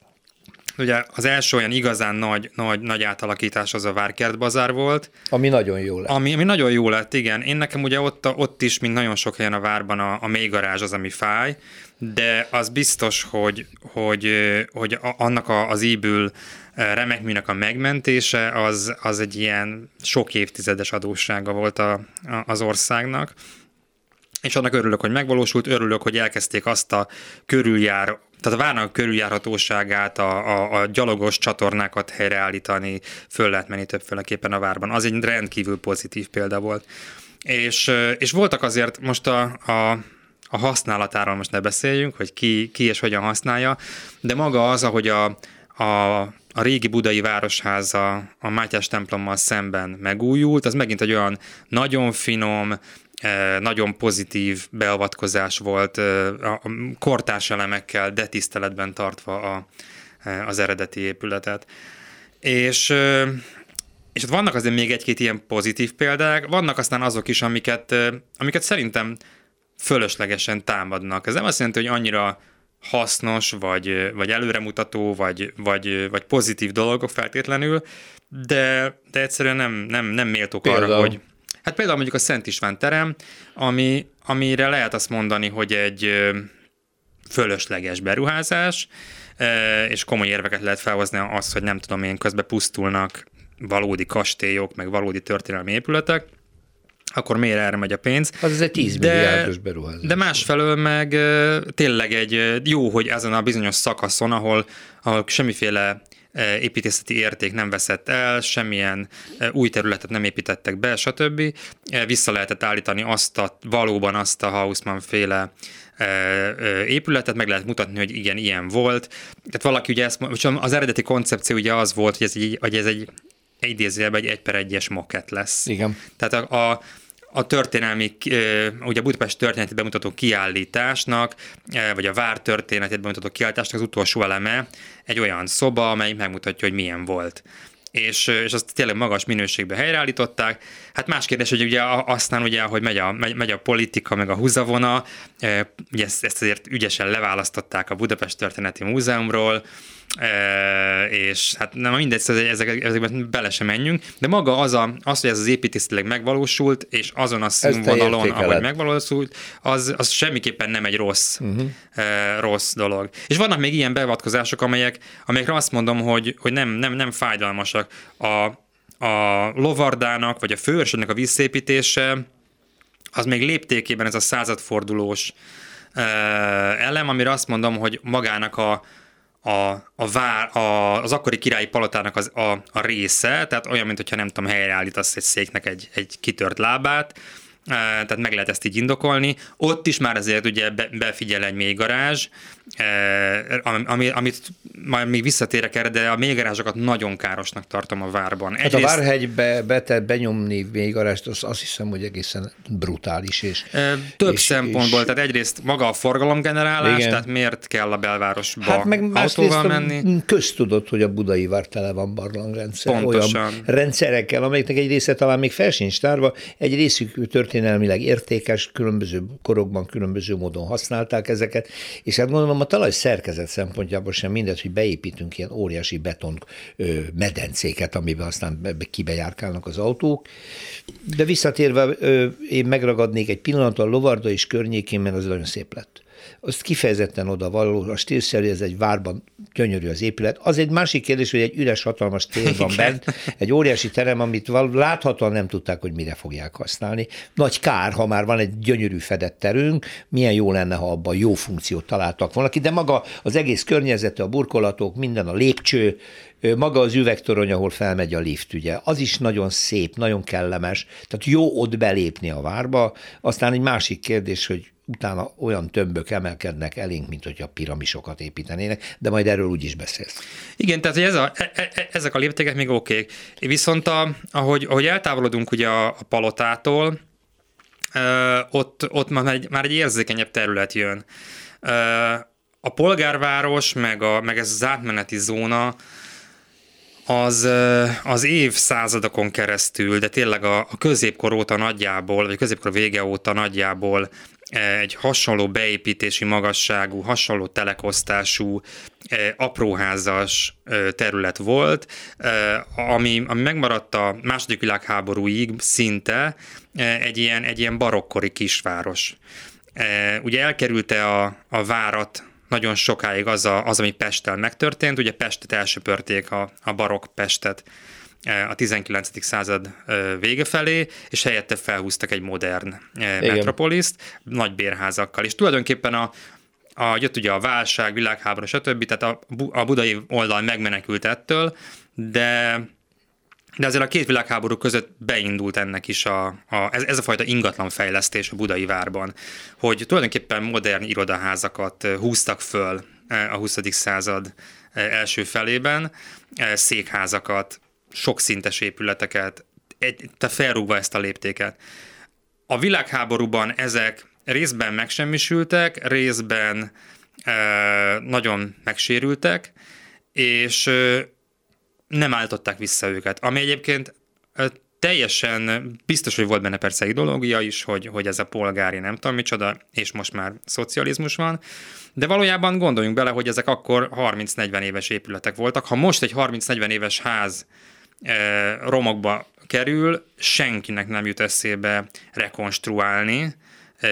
Ugye az első olyan igazán nagy, nagy, nagy átalakítás az a Várkertbazár volt. Ami nagyon jó lett. Ami, ami nagyon jó lett, igen. Én nekem ugye ott, ott is, mint nagyon sok helyen a várban a, a mélygarázs az, ami fáj, de az biztos, hogy, hogy, hogy annak a, az íbül remek műnek a megmentése, az, az egy ilyen sok évtizedes adóssága volt a, a, az országnak. És annak örülök, hogy megvalósult, örülök, hogy elkezdték azt a körüljár, tehát a várnak körüljárhatóságát, a, a, a gyalogos csatornákat helyreállítani, föl lehet menni többféleképpen a várban. Az egy rendkívül pozitív példa volt. És, és voltak azért most a, a, a használatáról most ne beszéljünk, hogy ki, ki és hogyan használja, de maga az, ahogy a, a, a régi budai városháza a Mátyás templommal szemben megújult, az megint egy olyan nagyon finom, nagyon pozitív beavatkozás volt, a kortárs elemekkel, de tiszteletben tartva a, az eredeti épületet. És, és ott vannak azért még egy-két ilyen pozitív példák, vannak aztán azok is, amiket, amiket szerintem fölöslegesen támadnak. Ez nem azt jelenti, hogy annyira hasznos, vagy, vagy előremutató, vagy, vagy, vagy pozitív dolgok feltétlenül, de, de egyszerűen nem, nem, nem méltók arra, hogy... Hát például mondjuk a Szent István terem, ami, amire lehet azt mondani, hogy egy fölösleges beruházás, és komoly érveket lehet felhozni az, hogy nem tudom én, közben pusztulnak valódi kastélyok, meg valódi történelmi épületek, akkor miért erre megy a pénz? Az egy tíz milliárdos beruházás. De másfelől meg tényleg egy jó, hogy ezen a bizonyos szakaszon, ahol, ahol semmiféle építészeti érték nem veszett el, semmilyen új területet nem építettek be, stb. Vissza lehetett állítani azt a, valóban azt a Haussmann-féle épületet, meg lehet mutatni, hogy igen, ilyen volt. Tehát valaki ugye ezt, az eredeti koncepció ugye az volt, hogy ez egy, hogy ez egy idézőjelben egy egy per egyes mokett lesz. Igen. Tehát a, a, a történelmi, ugye a Budapest történetét bemutató kiállításnak, vagy a vár történetét bemutató kiállításnak az utolsó eleme egy olyan szoba, amely megmutatja, hogy milyen volt. És, és azt tényleg magas minőségben helyreállították. Hát más kérdés, hogy ugye aztán ugye, hogy megy a, megy, megy a politika, meg a húzavona, ugye ezt, ezt azért ügyesen leválasztották a Budapest Történeti Múzeumról, és hát nem mindegy, ezek, ezekben bele sem menjünk, de maga az, a, az hogy ez az építészetileg megvalósult, és azon a színvonalon, ahogy megvalósult, az, az semmiképpen nem egy rossz, uh-huh. rossz dolog. És vannak még ilyen beavatkozások, amelyek, amelyekre azt mondom, hogy, hogy nem, nem, nem fájdalmasak. A, a lovardának, vagy a főörsödnek a visszaépítése, az még léptékében ez a századfordulós elem, amire azt mondom, hogy magának a A, a vár, a, az akkori királyi palotának az, a, a része, tehát olyan, mint hogyha nem tudom, helyreállítasz egy széknek egy, egy kitört lábát, tehát meg lehet ezt így indokolni. Ott is már azért ugye be, befigyel egy mély garázs, ami, amit majd még visszatérek erre, de a mély garázsokat nagyon károsnak tartom a várban. Egyrészt... Hát a Várhegybe be, benyomni mély garást, azt, azt hiszem, hogy egészen brutális. És, Több és, szempontból, és... tehát egyrészt maga a forgalomgenerálás, igen. Tehát miért kell a belvárosba hát meg autóval menni? Köztudott, hogy a budai vár tele van barlangrendszer. Pontosan. Olyan rendszerekkel, amelyeknek egy része talán még fel sincs tárva, egy részük történelmileg értékes, különböző korokban, különböző módon használták ezeket, és hát gondolom a talaj szerkezet szempontjából sem mindez, hogy beépítünk ilyen óriási beton ö, medencéket, amiben aztán kibejárkálnak az autók. De visszatérve ö, én megragadnék egy pillanatot a Lovarda és környékén, mert az nagyon szép lett. Azt kifejezetten oda való, a stílszerű, ez egy várban gyönyörű az épület. Az egy másik kérdés, hogy egy üres, hatalmas tér van bent, egy óriási terem, amit láthatóan nem tudták, hogy mire fogják használni. Nagy kár, ha már van egy gyönyörű fedett terünk, milyen jó lenne, ha abban jó funkciót találtak volna ki, de maga az egész környezete, a burkolatok, minden, a lépcső, maga az üvegtorony, ahol felmegy a lift, ugye, az is nagyon szép, nagyon kellemes, tehát jó ott belépni a várba. Aztán egy másik kérdés, hogy utána olyan tömbök emelkednek elénk, mint hogyha piramisokat építenének, de majd erről úgy is beszélsz. Igen, tehát ez a, e, e, ezek a léptékek még okék. Viszont a, ahogy, ahogy eltávolodunk ugye a, a palotától, ott, ott már, egy, már egy érzékenyebb terület jön. A polgárváros, meg, a, meg ez az átmeneti zóna, az, az évszázadokon keresztül, de tényleg a, a középkor óta nagyjából, vagy a középkor vége óta nagyjából egy hasonló beépítési magasságú, hasonló telekosztású, apróházas terület volt, ami, ami megmaradt a második világháborúig szinte egy ilyen, egy ilyen barokkori kisváros. Ugye elkerülte a, a várat nagyon sokáig az, a, az, ami Pesttel megtörtént, ugye Pestet elsöpörték, a, a barokk Pestet a tizenkilencedik század vége felé, és helyette felhúztak egy modern igen. metropoliszt, nagy bérházakkal. És tulajdonképpen a, a, jött ugye a válság, világháború, stb., tehát a, a budai oldal megmenekült ettől, de, de azért a két világháború között beindult ennek is a, a, ez, ez a fajta ingatlanfejlesztés a budai várban, hogy tulajdonképpen modern irodaházakat húztak föl a huszadik század első felében, székházakat, sokszintes épületeket, egy, te felrúgva ezt a léptéket. A világháborúban ezek részben megsemmisültek, részben e, nagyon megsérültek, és e, nem állították vissza őket. Ami egyébként e, teljesen biztos, hogy volt benne persze ideológia is, hogy, hogy ez a polgári nem tudom micsoda, és most már szocializmus van, de valójában gondoljunk bele, hogy ezek akkor harminc-negyven éves épületek voltak. Ha most egy harminc-negyven éves ház romokba kerül, senkinek nem jut eszébe rekonstruálni,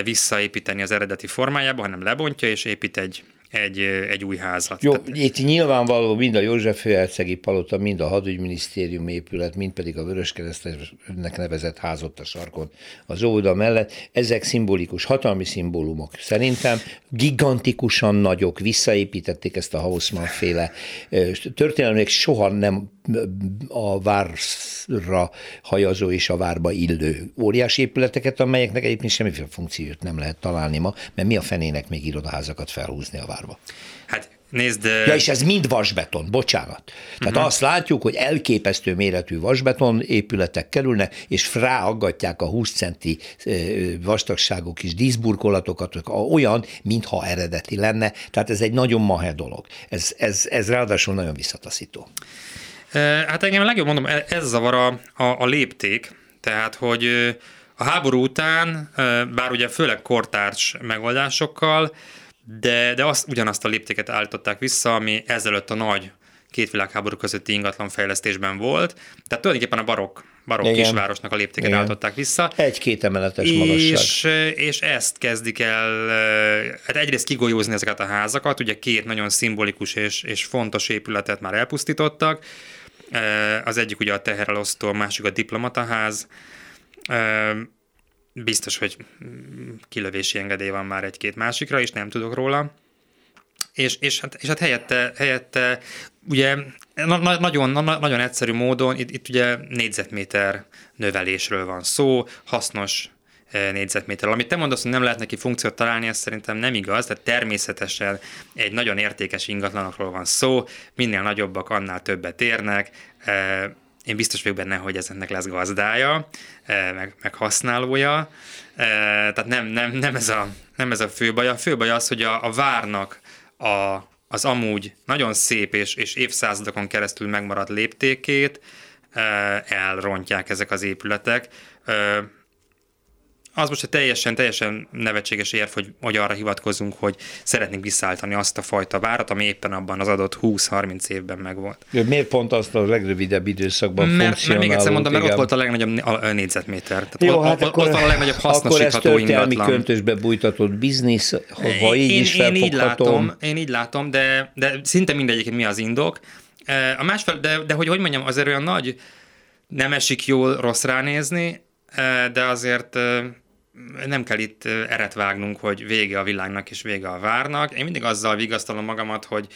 visszaépíteni az eredeti formájába, hanem lebontja és épít egy, egy, egy új házat. Jó, tehát... itt nyilvánvaló mind a József főhercegi palota, mind a hadügyminisztérium épület, mind pedig a Vöröskeresztesnek nevezett ház ott a sarkon az óvoda mellett. Ezek szimbolikus, hatalmi szimbólumok. Szerintem gigantikusan nagyok, visszaépítették ezt a Haussmann-féle történelem, még soha nem a várra hajazó és a várba illő óriási épületeket, amelyeknek egyébként semmiféle funkciót nem lehet találni ma, mert mi a fenének még irodaházakat felhúzni a várba? Hát nézd... Ja, és ez mind vasbeton, bocsánat. Tehát uh-huh. azt látjuk, hogy elképesztő méretű vasbeton épületek kerülnek, és ráaggatják a húsz centi vastagságú kis díszburkolatokat, olyan, mintha eredeti lenne. Tehát ez egy nagyon mahe dolog. Ez, ez, ez ráadásul nagyon visszataszító. Hát engem legjobb mondom, ez zavar a, a, a lépték, tehát hogy a háború után, bár ugye főleg kortárs megoldásokkal, de, de azt, ugyanazt a léptéket állították vissza, ami ezelőtt a nagy két világháború közötti ingatlanfejlesztésben volt, tehát tulajdonképpen a barokk barokk kisvárosnak a léptéket Igen. állították vissza. Egy-két emeletes és, magasság. És ezt kezdik el, hát egyrészt kigolyózni ezeket a házakat, ugye két nagyon szimbolikus és, és fontos épületet már elpusztítottak, az egyik ugye a teherelosztó, a másik a diplomataház. Biztos, hogy kilövési engedély van már egy-két másikra, és nem tudok róla. És, és, hát, és hát helyette, helyette ugye na, na, nagyon, na, nagyon egyszerű módon, itt, itt ugye négyzetméter növelésről van szó, hasznos négyzetméterről. Amit te mondasz, hogy nem lehet neki funkciót találni, ez szerintem nem igaz, tehát természetesen egy nagyon értékes ingatlanokról van szó, minél nagyobbak, annál többet érnek. Én biztos vagyok benne, hogy ezeknek lesz gazdája, meg, meg használója, tehát nem, nem, nem, ez a, nem ez a fő baj. A fő baj az, hogy a, a várnak A, az amúgy nagyon szép és, és évszázadokon keresztül megmaradt léptékét elrontják ezek az épületek. Az most egy teljesen, teljesen nevetséges érv, hogy, hogy arra hivatkozunk, hogy szeretnénk visszaállítani azt a fajta várat, ami éppen abban az adott húsz-harminc évben megvolt. Miért pont azt a legrövidebb időszakban funkcionálunk? Mert még egyszer mondom, mert ott volt a legnagyobb négyzetméter. Jó, ott, hát ott, akkor, ott van a legnagyobb hasznosítható ingatlan. Akkor ez történelmi köntösbe bújtatott biznisz, ha így én, is én így látom, Én így látom, de, de szinte mindegyik mi az indok. A másfél, de, de hogy, hogy mondjam, azért olyan nagy, nem esik jól rossz ránézni, de azért nem kell itt eret vágnunk, hogy vége a világnak és vége a várnak. Én mindig azzal vigasztalom magamat, hogy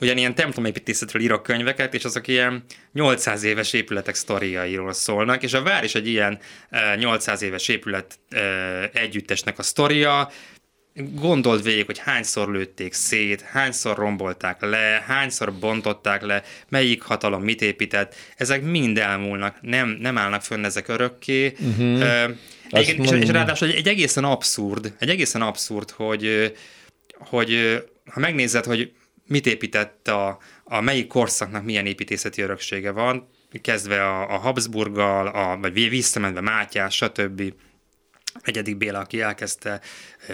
ugyanilyen templomépítészetről írok könyveket, és azok ilyen nyolcszáz éves épületek sztoriairól szólnak, és a vár is egy ilyen nyolcszáz éves épület együttesnek a sztoria. Gondold végig, hogy hányszor lőtték szét, hányszor rombolták le, hányszor bontották le, melyik hatalom mit épített. Ezek mind elmúlnak, nem, nem állnak fönn ezek örökké. Uh-huh. Uh, egy, és, és ráadásul egy egészen abszurd, egy egészen abszurd, hogy, hogy ha megnézed, hogy mit épített a, a melyik korszaknak milyen építészeti öröksége van, kezdve a, a Habsburggal, a, vagy visszamenve Mátyás, stb., Egyedik Béla, aki elkezdte,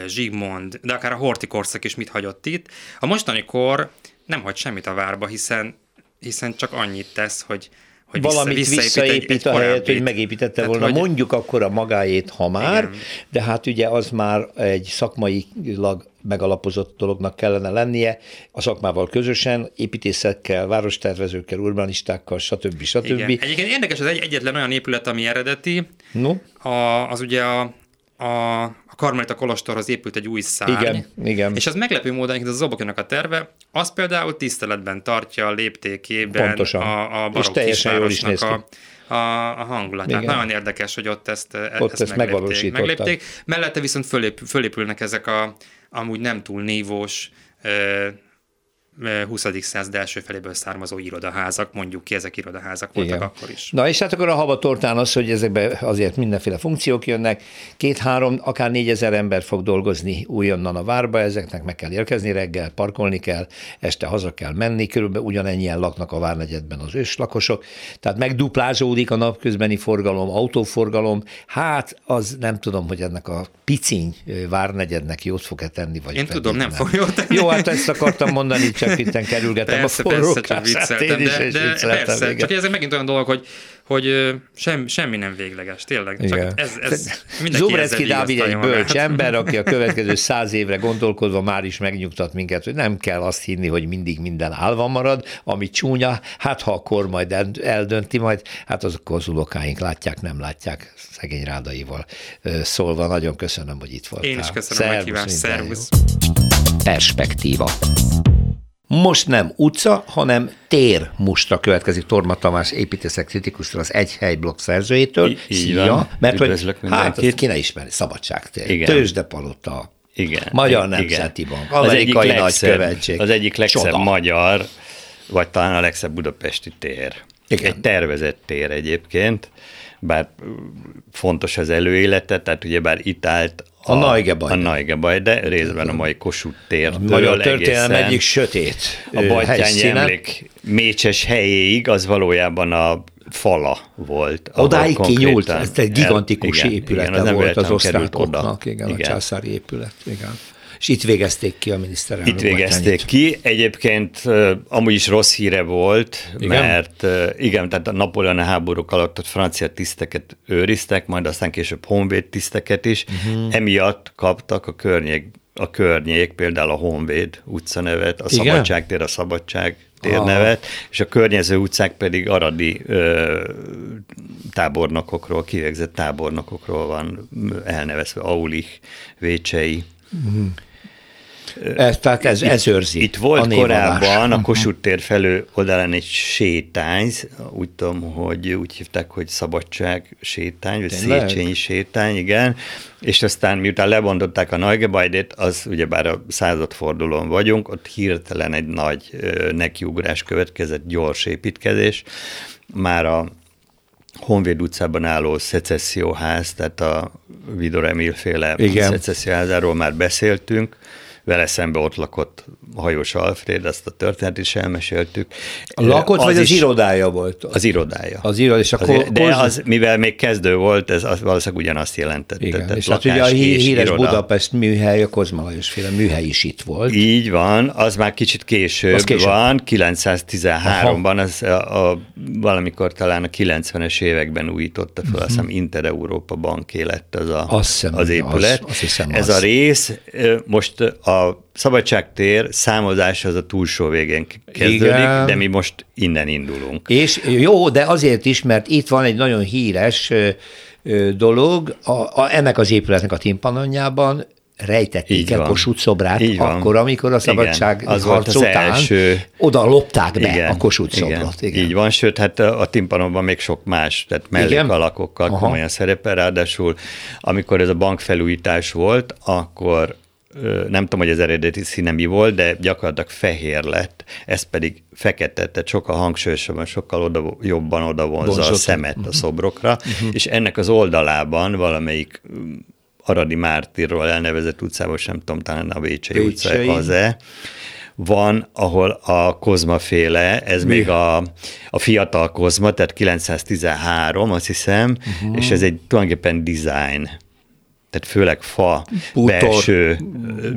Zsigmond, de akár a Horthy korszak is mit hagyott itt. A mostani kor nem hagy semmit a várba, hiszen, hiszen csak annyit tesz, hogy, hogy valamit vissza, visszaépít, visszaépít egy, egy a helyet, hogy megépítette Tehát, volna. Hogy... Mondjuk akkor a magáét, ha már, Igen. de hát ugye az már egy szakmailag megalapozott dolognak kellene lennie, a szakmával közösen, építészekkel, várostervezőkkel, urbanistákkal, stb. stb. Igen. Egyébként érdekes, az egy, egyetlen olyan épület, ami eredeti, no. a, az ugye a A, a Karmelita kolostorhoz épült egy új szárny, igen, igen. és az meglepő módon, az Zobokjának a terve, az például tiszteletben tartja a léptékében Pontosan. a, a barokk kisvárosnak a, a, a hangulatát. Nagyon érdekes, hogy ott ezt, ott ezt, ezt meglépték, meglépték. Mellette viszont fölép, fölépülnek ezek a amúgy nem túl nívós huszadik század első feléből származó irodaházak, mondjuk ki, ezek irodaházak voltak Igen. akkor is. Na és hát akkor a habatortán az, hogy ezekben azért mindenféle funkciók jönnek, két-három, akár négyezer ember fog dolgozni újonnan a várba, ezeknek meg kell érkezni reggel, parkolni kell, este haza kell menni, körülbelül ugyanennyien laknak a várnegyedben az őslakosok, tehát megduplázódik a napközbeni forgalom, autóforgalom, hát az nem tudom, hogy ennek a piciny várnegyednek jót fog-e tenni, vagy Én tudom, nem fog jót tenni. Jó, hát ezt akartam mondani, csak mindenkiten kerülgetem persze, a forrókását, én is, de, és de persze, igen. Csak ez megint olyan dolog, hogy, hogy sem, semmi nem végleges, tényleg. Csak ez, ez, Zubreczki Dávid egy bölcs ember, aki a következő száz évre gondolkodva már is megnyugtat minket, hogy nem kell azt hinni, hogy mindig minden állva marad, ami csúnya, hát ha a kor majd eldönti, majd hát azok az unokáink látják, nem látják, szegény Rádaival szólva. Nagyon köszönöm, hogy itt voltál. Én is köszönöm a meghívást, szervusz. Perspektíva. Most nem utca, hanem tér mustra következik Torma Tamás építészet kritikusztól, az Egy Hely blog szerzőjétől. I- Szia, mert hogy hát ki ne ismeri, Szabadság tér, Tőzsde Palota, igen, Magyar Nemzeti Bank, amerikai nagykövetség. Az egyik legszebb magyar, vagy talán a legszebb budapesti tér. Igen. Egy tervezett tér egyébként, bár fontos az előélete, tehát ugyebár itt állt A, a Naige-baj, de részben a mai Kossuth tértől egészen. A magyar történelem egyik sötét a Battyányi emlék Mécses helyéig, az valójában a fala volt. Odáig kinyúlt, ez egy gigantikus igen, épülete igen, az volt az osztrákoknak, igen, igen, a császári épület, igen. És itt végezték ki a miniszterelnök. Itt végezték ki. Egyébként amúgy is rossz híre volt, igen? mert igen, tehát a Napóleon háborúk alatt a francia tiszteket őriztek, majd aztán később honvéd tiszteket is. Uh-huh. Emiatt kaptak a környék, a környék, például a Honvéd utca nevet, a igen? Szabadság tér, a Szabadság tér ah. nevet, és a környező utcák pedig aradi ö, tábornokokról, kivégzett tábornokokról van elnevezve, Aulich, Vécsei. Uh-huh. Ez, tehát ez, ez őrzi. Itt volt a korábban a Kossuth tér felő oldalán egy sétány, úgy tudom, hogy úgy hívták, hogy Szabadság sétány, vagy Széchenyi sétány, igen, és aztán miután lebontották a Naige-bajdét, az ugyebár a századfordulón vagyunk, ott hirtelen egy nagy nekiugrás következett, gyors építkezés, már a Honvéd utcában álló szecesszióház, tehát a Vidor Emil féle szecesszióházáról már beszéltünk, vele szembe ott lakott Hajós Alfréd, ezt a történet is elmeséltük. A lakott, az vagy az irodája volt? Az irodája. Az irodája. És akkor az, de az, mivel még kezdő volt, ez az, valószínűleg ugyanazt jelentette. Igen, tehát és hát ugye a híres iroda. Budapest műhely, a Kozma Lajosféle műhely is itt volt. Így van, az már kicsit később, később. van, kilencszáztizenháromban, az a, a, valamikor talán a kilencvenes években újította fel, uh-huh. azt hiszem Inter-Európa Banké lett az, a, az, az épület. Az, az ez az. A rész most a A Szabadságtér számozás az a túlsó végén kezdődik, igen. de mi most innen indulunk. És jó, de azért is, mert itt van egy nagyon híres dolog, a, a, ennek az épületnek a timpanonjában rejtették el Kossuth szobrát, akkor, amikor a szabadság igen, az harc az után első... oda lopták be igen, a Kossuth szobrot. Igen. Igen. Így van, sőt, hát a timpanonban még sok más, tehát mellékalakokkal komolyan szerepel, ráadásul amikor ez a bankfelújítás volt, akkor nem tudom, hogy az eredeti színe mi volt, de gyakorlatilag fehér lett, ez pedig fekete, tehát sokkal hangsúlyosabban, sokkal oda, jobban odavonza a szemet a szobrokra, uh-huh. és ennek az oldalában valamelyik aradi mártírról elnevezett utcában, sem tudom, talán a Vécsei utca az-e, van, ahol a Kozma féle, ez mi? Még a, a fiatal Kozma, tehát kilencszáztizenhárom, azt hiszem, uh-huh. és ez egy tulajdonképpen design. Tehát főleg fa, Bútor, belső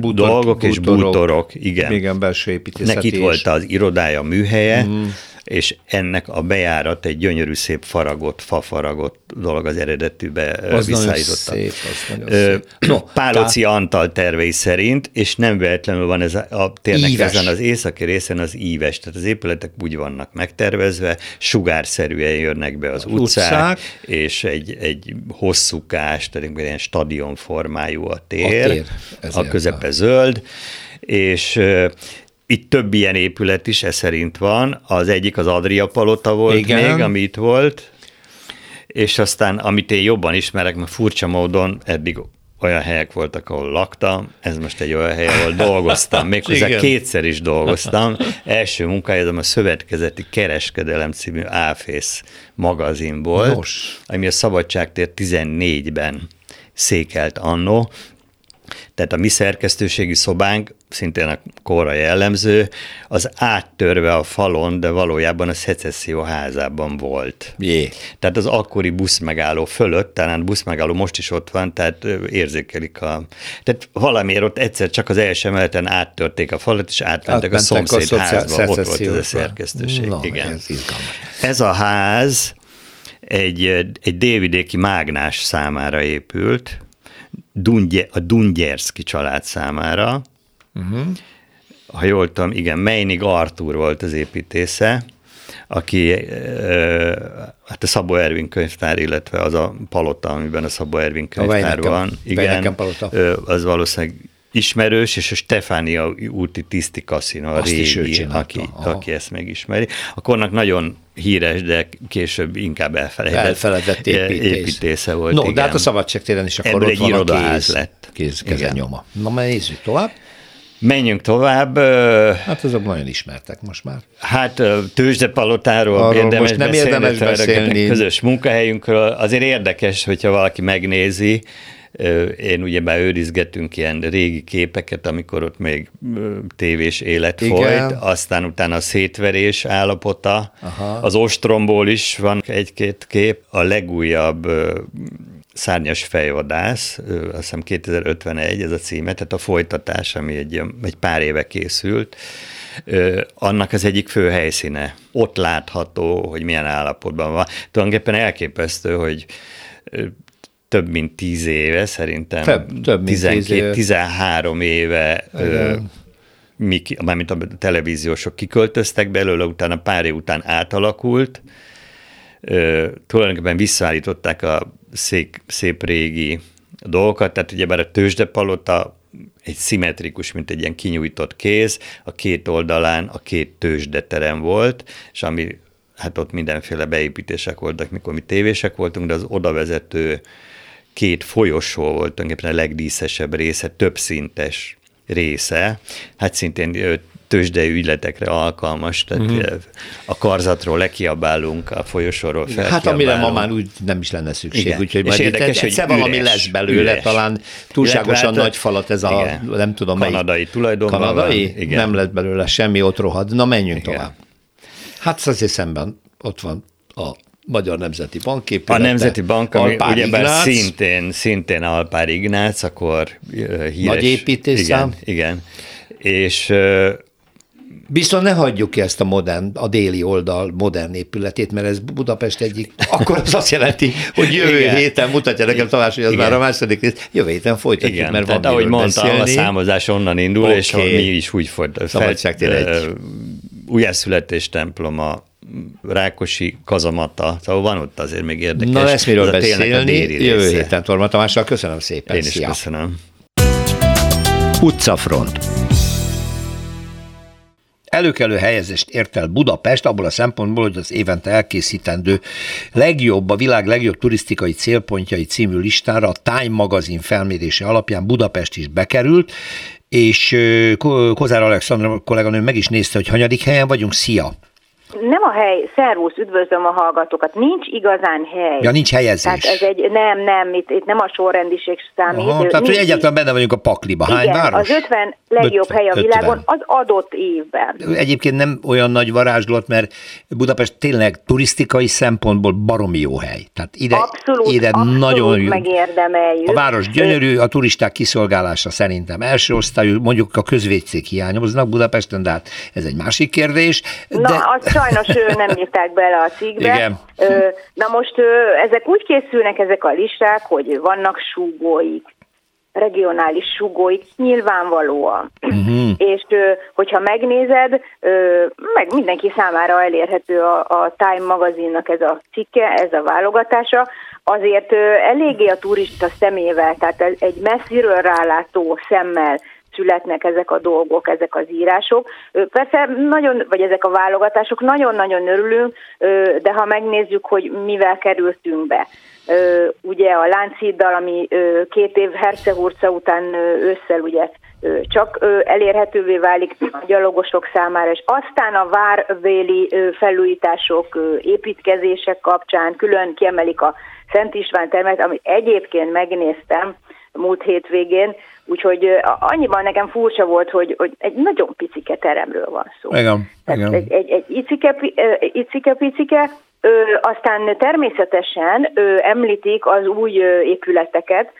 bútor, dolgok bútorok, és bútorok. Igen, igen, belső építészet. Neki itt volt az irodája, a műhelye, mm. és ennek a bejárat egy gyönyörű szép faragott, fafaragott dolog az eredetűbe visszaállította. No, Pálóci tá... Antal tervei szerint, és nem véletlenül van ez a térnek íves. Ezen az északi részen az íves, tehát az épületek úgy vannak megtervezve, sugárszerűen jönnek be az, az utcák, utcák, és egy, egy hosszúkás, tehát ilyen stadion formájú a tér, a, tér, a közepe zöld, és itt több ilyen épület is, ez szerint van. Az egyik az Adria Palota volt igen. még, ami itt volt, és aztán, amit én jobban ismerek, mert furcsa módon eddig olyan helyek voltak, ahol laktam, ez most egy olyan hely, ahol dolgoztam, méghozzá kétszer is dolgoztam. Első munkahelyem a Szövetkezeti Kereskedelem című Áfész magazin volt, Nos. ami a Szabadságtér tizennégyben székelt annó, Tehát a mi szerkesztőségi szobánk, szintén a korra jellemző, az áttörve a falon, de valójában a Szecesszió házában volt. Jé. Tehát az akkori buszmegálló fölött, talán buszmegálló most is ott van, tehát érzékelik a... Tehát valamiért ott egyszer csak az első emeleten áttörték a falat, és átmentek a szomszéd a házba, ott volt ez a szerkesztőség. No, igen. Ez, ez a ház egy, egy délvidéki mágnás számára épült, Dungye, a Dungyerszki család számára. Uh-huh. Ha jól tudom, igen, Meinig Artúr volt az építésze, aki ö, hát a Szabó Ervin könyvtár, illetve az a palota, amiben a Szabó Ervin könyvtár a van. Igen, ö, az valószínűleg ismerős, és a Stefánia úti tiszti kaszinó, a régi, aki, aki ezt megismeri. A kornak nagyon híres, de később inkább elfeledett, elfeledett építés. építésze volt. No, igen. De hát a Szabadság téren is akkor ebből ott van a kéz, lett. kéz kezen nyoma. Na, mert nézzük tovább. Menjünk tovább. Hát azok nagyon ismertek most már. Hát Tőzsde Palotáról érdemes most nem beszélni, érdemes beszélni. Közös munkahelyünkről. Azért érdekes, hogyha valaki megnézi. Én ugyebár őrizgetünk ilyen régi képeket, amikor ott még tévés élet Igen. folyt, aztán utána a szétverés állapota. Aha. Az ostromból is van egy-két kép. A legújabb szárnyas fejvadász, azt hiszem kétezer-ötvenegy, ez a címe, tehát a folytatás, ami egy, egy pár éve készült, annak az egyik fő helyszíne. Ott látható, hogy milyen állapotban van. Tulajdonképpen elképesztő, hogy több mint tíz éve, szerintem több, több tizenkettő-tizenhárom éve, ö, mi, mármint a televíziósok kiköltöztek belőle, utána pár év után átalakult. Ö, tulajdonképpen visszaállították a szék, szép régi dolgokat, tehát ugyebár a Tőzsde Palota egy szimmetrikus, mint egy ilyen kinyújtott kéz, a két oldalán a két tőzsdeterem volt, és ami, hát ott mindenféle beépítések voltak, mikor mi tévések voltunk, de az odavezető két folyosó volt tulajdonképpen a legdíszesebb része, többszintes része, hát szintén tőzsdei ügyletekre alkalmas, tehát mm-hmm. a karzatról lekiabálunk, a folyosóról felkiabálunk. Hát amire ma már úgy nem is lenne szükség, igen. Úgyhogy és majd érdekes, itt egyszer valami lesz belőle, üres. Talán túlságosan üres. Nagy falat ez a, igen. nem tudom melyik. Kanadai tulajdonban Kanadai? Igen. Nem lett belőle semmi, ott rohad. Na menjünk igen. tovább. Hát szóval szemben ott van a Magyar Nemzeti Bank épülete. A Nemzeti Bank, ami ugyebár szintén, szintén Alpár Ignác, akkor híres. Nagy építésszám. Igen, igen. És... Viszont ne hagyjuk ki ezt a modern, a déli oldal modern épületét, mert ez Budapest egyik, akkor az azt jelenti, hogy jövő igen. héten mutatja nekem Tamás, hogy az igen. már a második rész, jövő héten folytatjuk, igen. mert van tehát, ahogy mondtam, beszélni. A számozás onnan indul, okay. és mi is úgy folytatjuk. Szabadság tér egy. Újjászületés temploma, Rákosi kazamata, szóval van ott azért még érdekes. Na lesz miről beszélni, jövő héten Torma Tamással, köszönöm szépen. Én is szia. Köszönöm. Utcafront. Előkelő helyezést ért el Budapest abból a szempontból, hogy az évente elkészítendő legjobb, a világ legjobb turisztikai célpontjai című listára a Time magazin felmérése alapján Budapest is bekerült, és Kozár Alexandra kolléganő meg is nézte, hogy hanyadik helyen vagyunk. Szia! Nem a hely, szervusz, üdvözlöm a hallgatókat, nincs igazán hely. Ja, nincs helyezés. Tehát ez egy, nem, nem, itt, itt nem a sorrendiség számít. Aha, tehát nincs, egyáltalán benne vagyunk a pakliba. Hány igen, város? Az ötven legjobb öt, hely a világon az adott évben. Egyébként nem olyan nagy varázslat, mert Budapest tényleg turisztikai szempontból baromi jó hely. Tehát ide, abszolút, ide abszolút nagyon jó. Megérdemeljük. A város gyönyörű, a turisták kiszolgálása szerintem első osztályú, mondjuk a közvécék hiányoznak Budapesten, de hát ez egy másik kérdés. De... Na, sajnos nem írták bele a cikkbe. Igen. Na most ezek úgy készülnek, ezek a listák, hogy vannak súgóik, regionális súgóik, nyilvánvalóan. Uh-huh. És hogyha megnézed, meg mindenki számára elérhető a, a Time magazinnak ez a cikke, ez a válogatása, azért eléggé a turista szemével, tehát egy messziről rálátó szemmel születnek ezek a dolgok, ezek az írások. Persze nagyon, vagy ezek a válogatások, nagyon-nagyon örülünk, de ha megnézzük, hogy mivel kerültünk be. Ugye a Lánchíddal, ami két év Herceg-utca után ősszel ugye csak elérhetővé válik a gyalogosok számára, és aztán a várvéli felújítások, építkezések kapcsán külön kiemelik a Szent István termet, amit egyébként megnéztem, múlt hétvégén, úgyhogy annyiban nekem furcsa volt, hogy, hogy egy nagyon picike teremről van szó. Igen, igen. Egy, egy, egy icike, icike picike, Ö, aztán természetesen ö, említik az új ö, épületeket,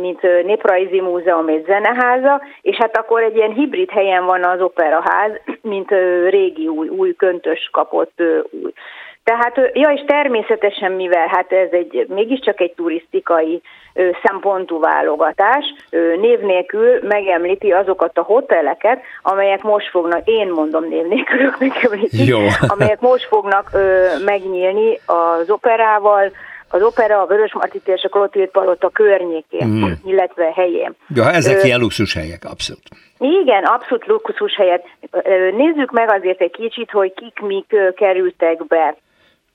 mint ö, Néprajzi Múzeum és Zeneháza, és hát akkor egy ilyen hibrid helyen van az Operaház, mint ö, régi új, új köntös kapott ö, új. Tehát, ö, ja és természetesen, mivel hát ez egy, mégiscsak egy turisztikai ö, szempontú válogatás, ö, név nélkül megemlíti azokat a hoteleket, amelyek most fognak, én mondom név nélkül, megemlíti, amelyek most fognak ö, megnyílni az Operával, az Opera, a Vörösmarty tér és a Klotild palota környékén, mm. illetve helyén. Ja, ezek ö, ilyen luxus helyek, abszolút. Igen, abszolút luxus helyet. Ö, nézzük meg azért egy kicsit, hogy kik, mik ö, kerültek be.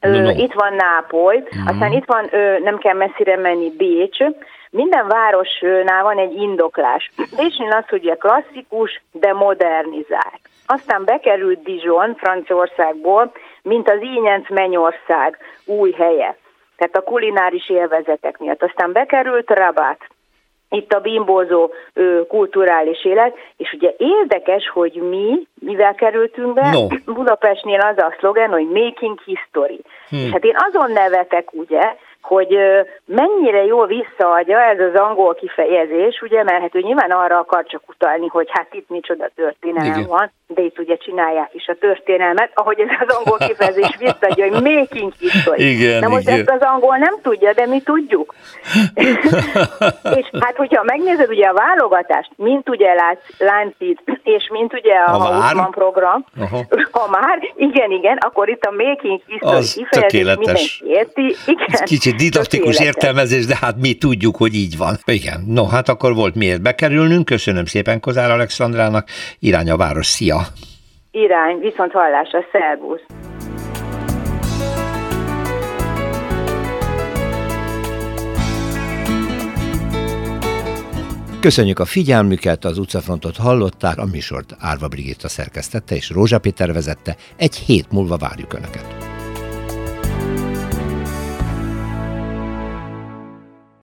No, no. Itt van Nápoly, mm. aztán itt van, nem kell messzire menni, Bécs. Minden városnál van egy indoklás. Bécsnél az, hogy a klasszikus, de modernizált. Aztán bekerült Dijon Franciaországból, mint az Ínyenc Mennyország új helye. Tehát a kulináris élvezetek miatt. Aztán bekerült Rabat. Itt a bimbózó ö, kulturális élet, és ugye érdekes, hogy mi, mivel kerültünk be, no. Budapestnél az a szlogen, hogy making history. Hmm. És hát én azon nevetek, ugye, hogy ö, mennyire jól visszaadja ez az angol kifejezés, ugye, mert hát ő nyilván arra akar csak utalni, hogy hát itt micsoda történelem igen. van, de itt ugye csinálják is a történelmet, ahogy ez az angol kifejezés visszaadja, hogy making history. Igen, na most igen. ezt az angol nem tudja, de mi tudjuk. És hát, hogyha megnézed ugye a válogatást, mint ugye Láncid, és mint ugye a Hausmann program, aha. ha már, igen, igen, akkor itt a making history az kifejezés mindenki érti, igen. Kicsit didaktikus értelmezés, de hát mi tudjuk, hogy így van. Igen, no, hát akkor volt miért bekerülnünk. Köszönöm szépen Kozár Alexandrának. Irány a város, szia! Irány, viszont hallásra, szervusz! Köszönjük a figyelmüket, az utcafrontot hallották, a műsort Árva Brigitta szerkesztette és Rózsa Péter vezette. Egy hét múlva várjuk Önöket.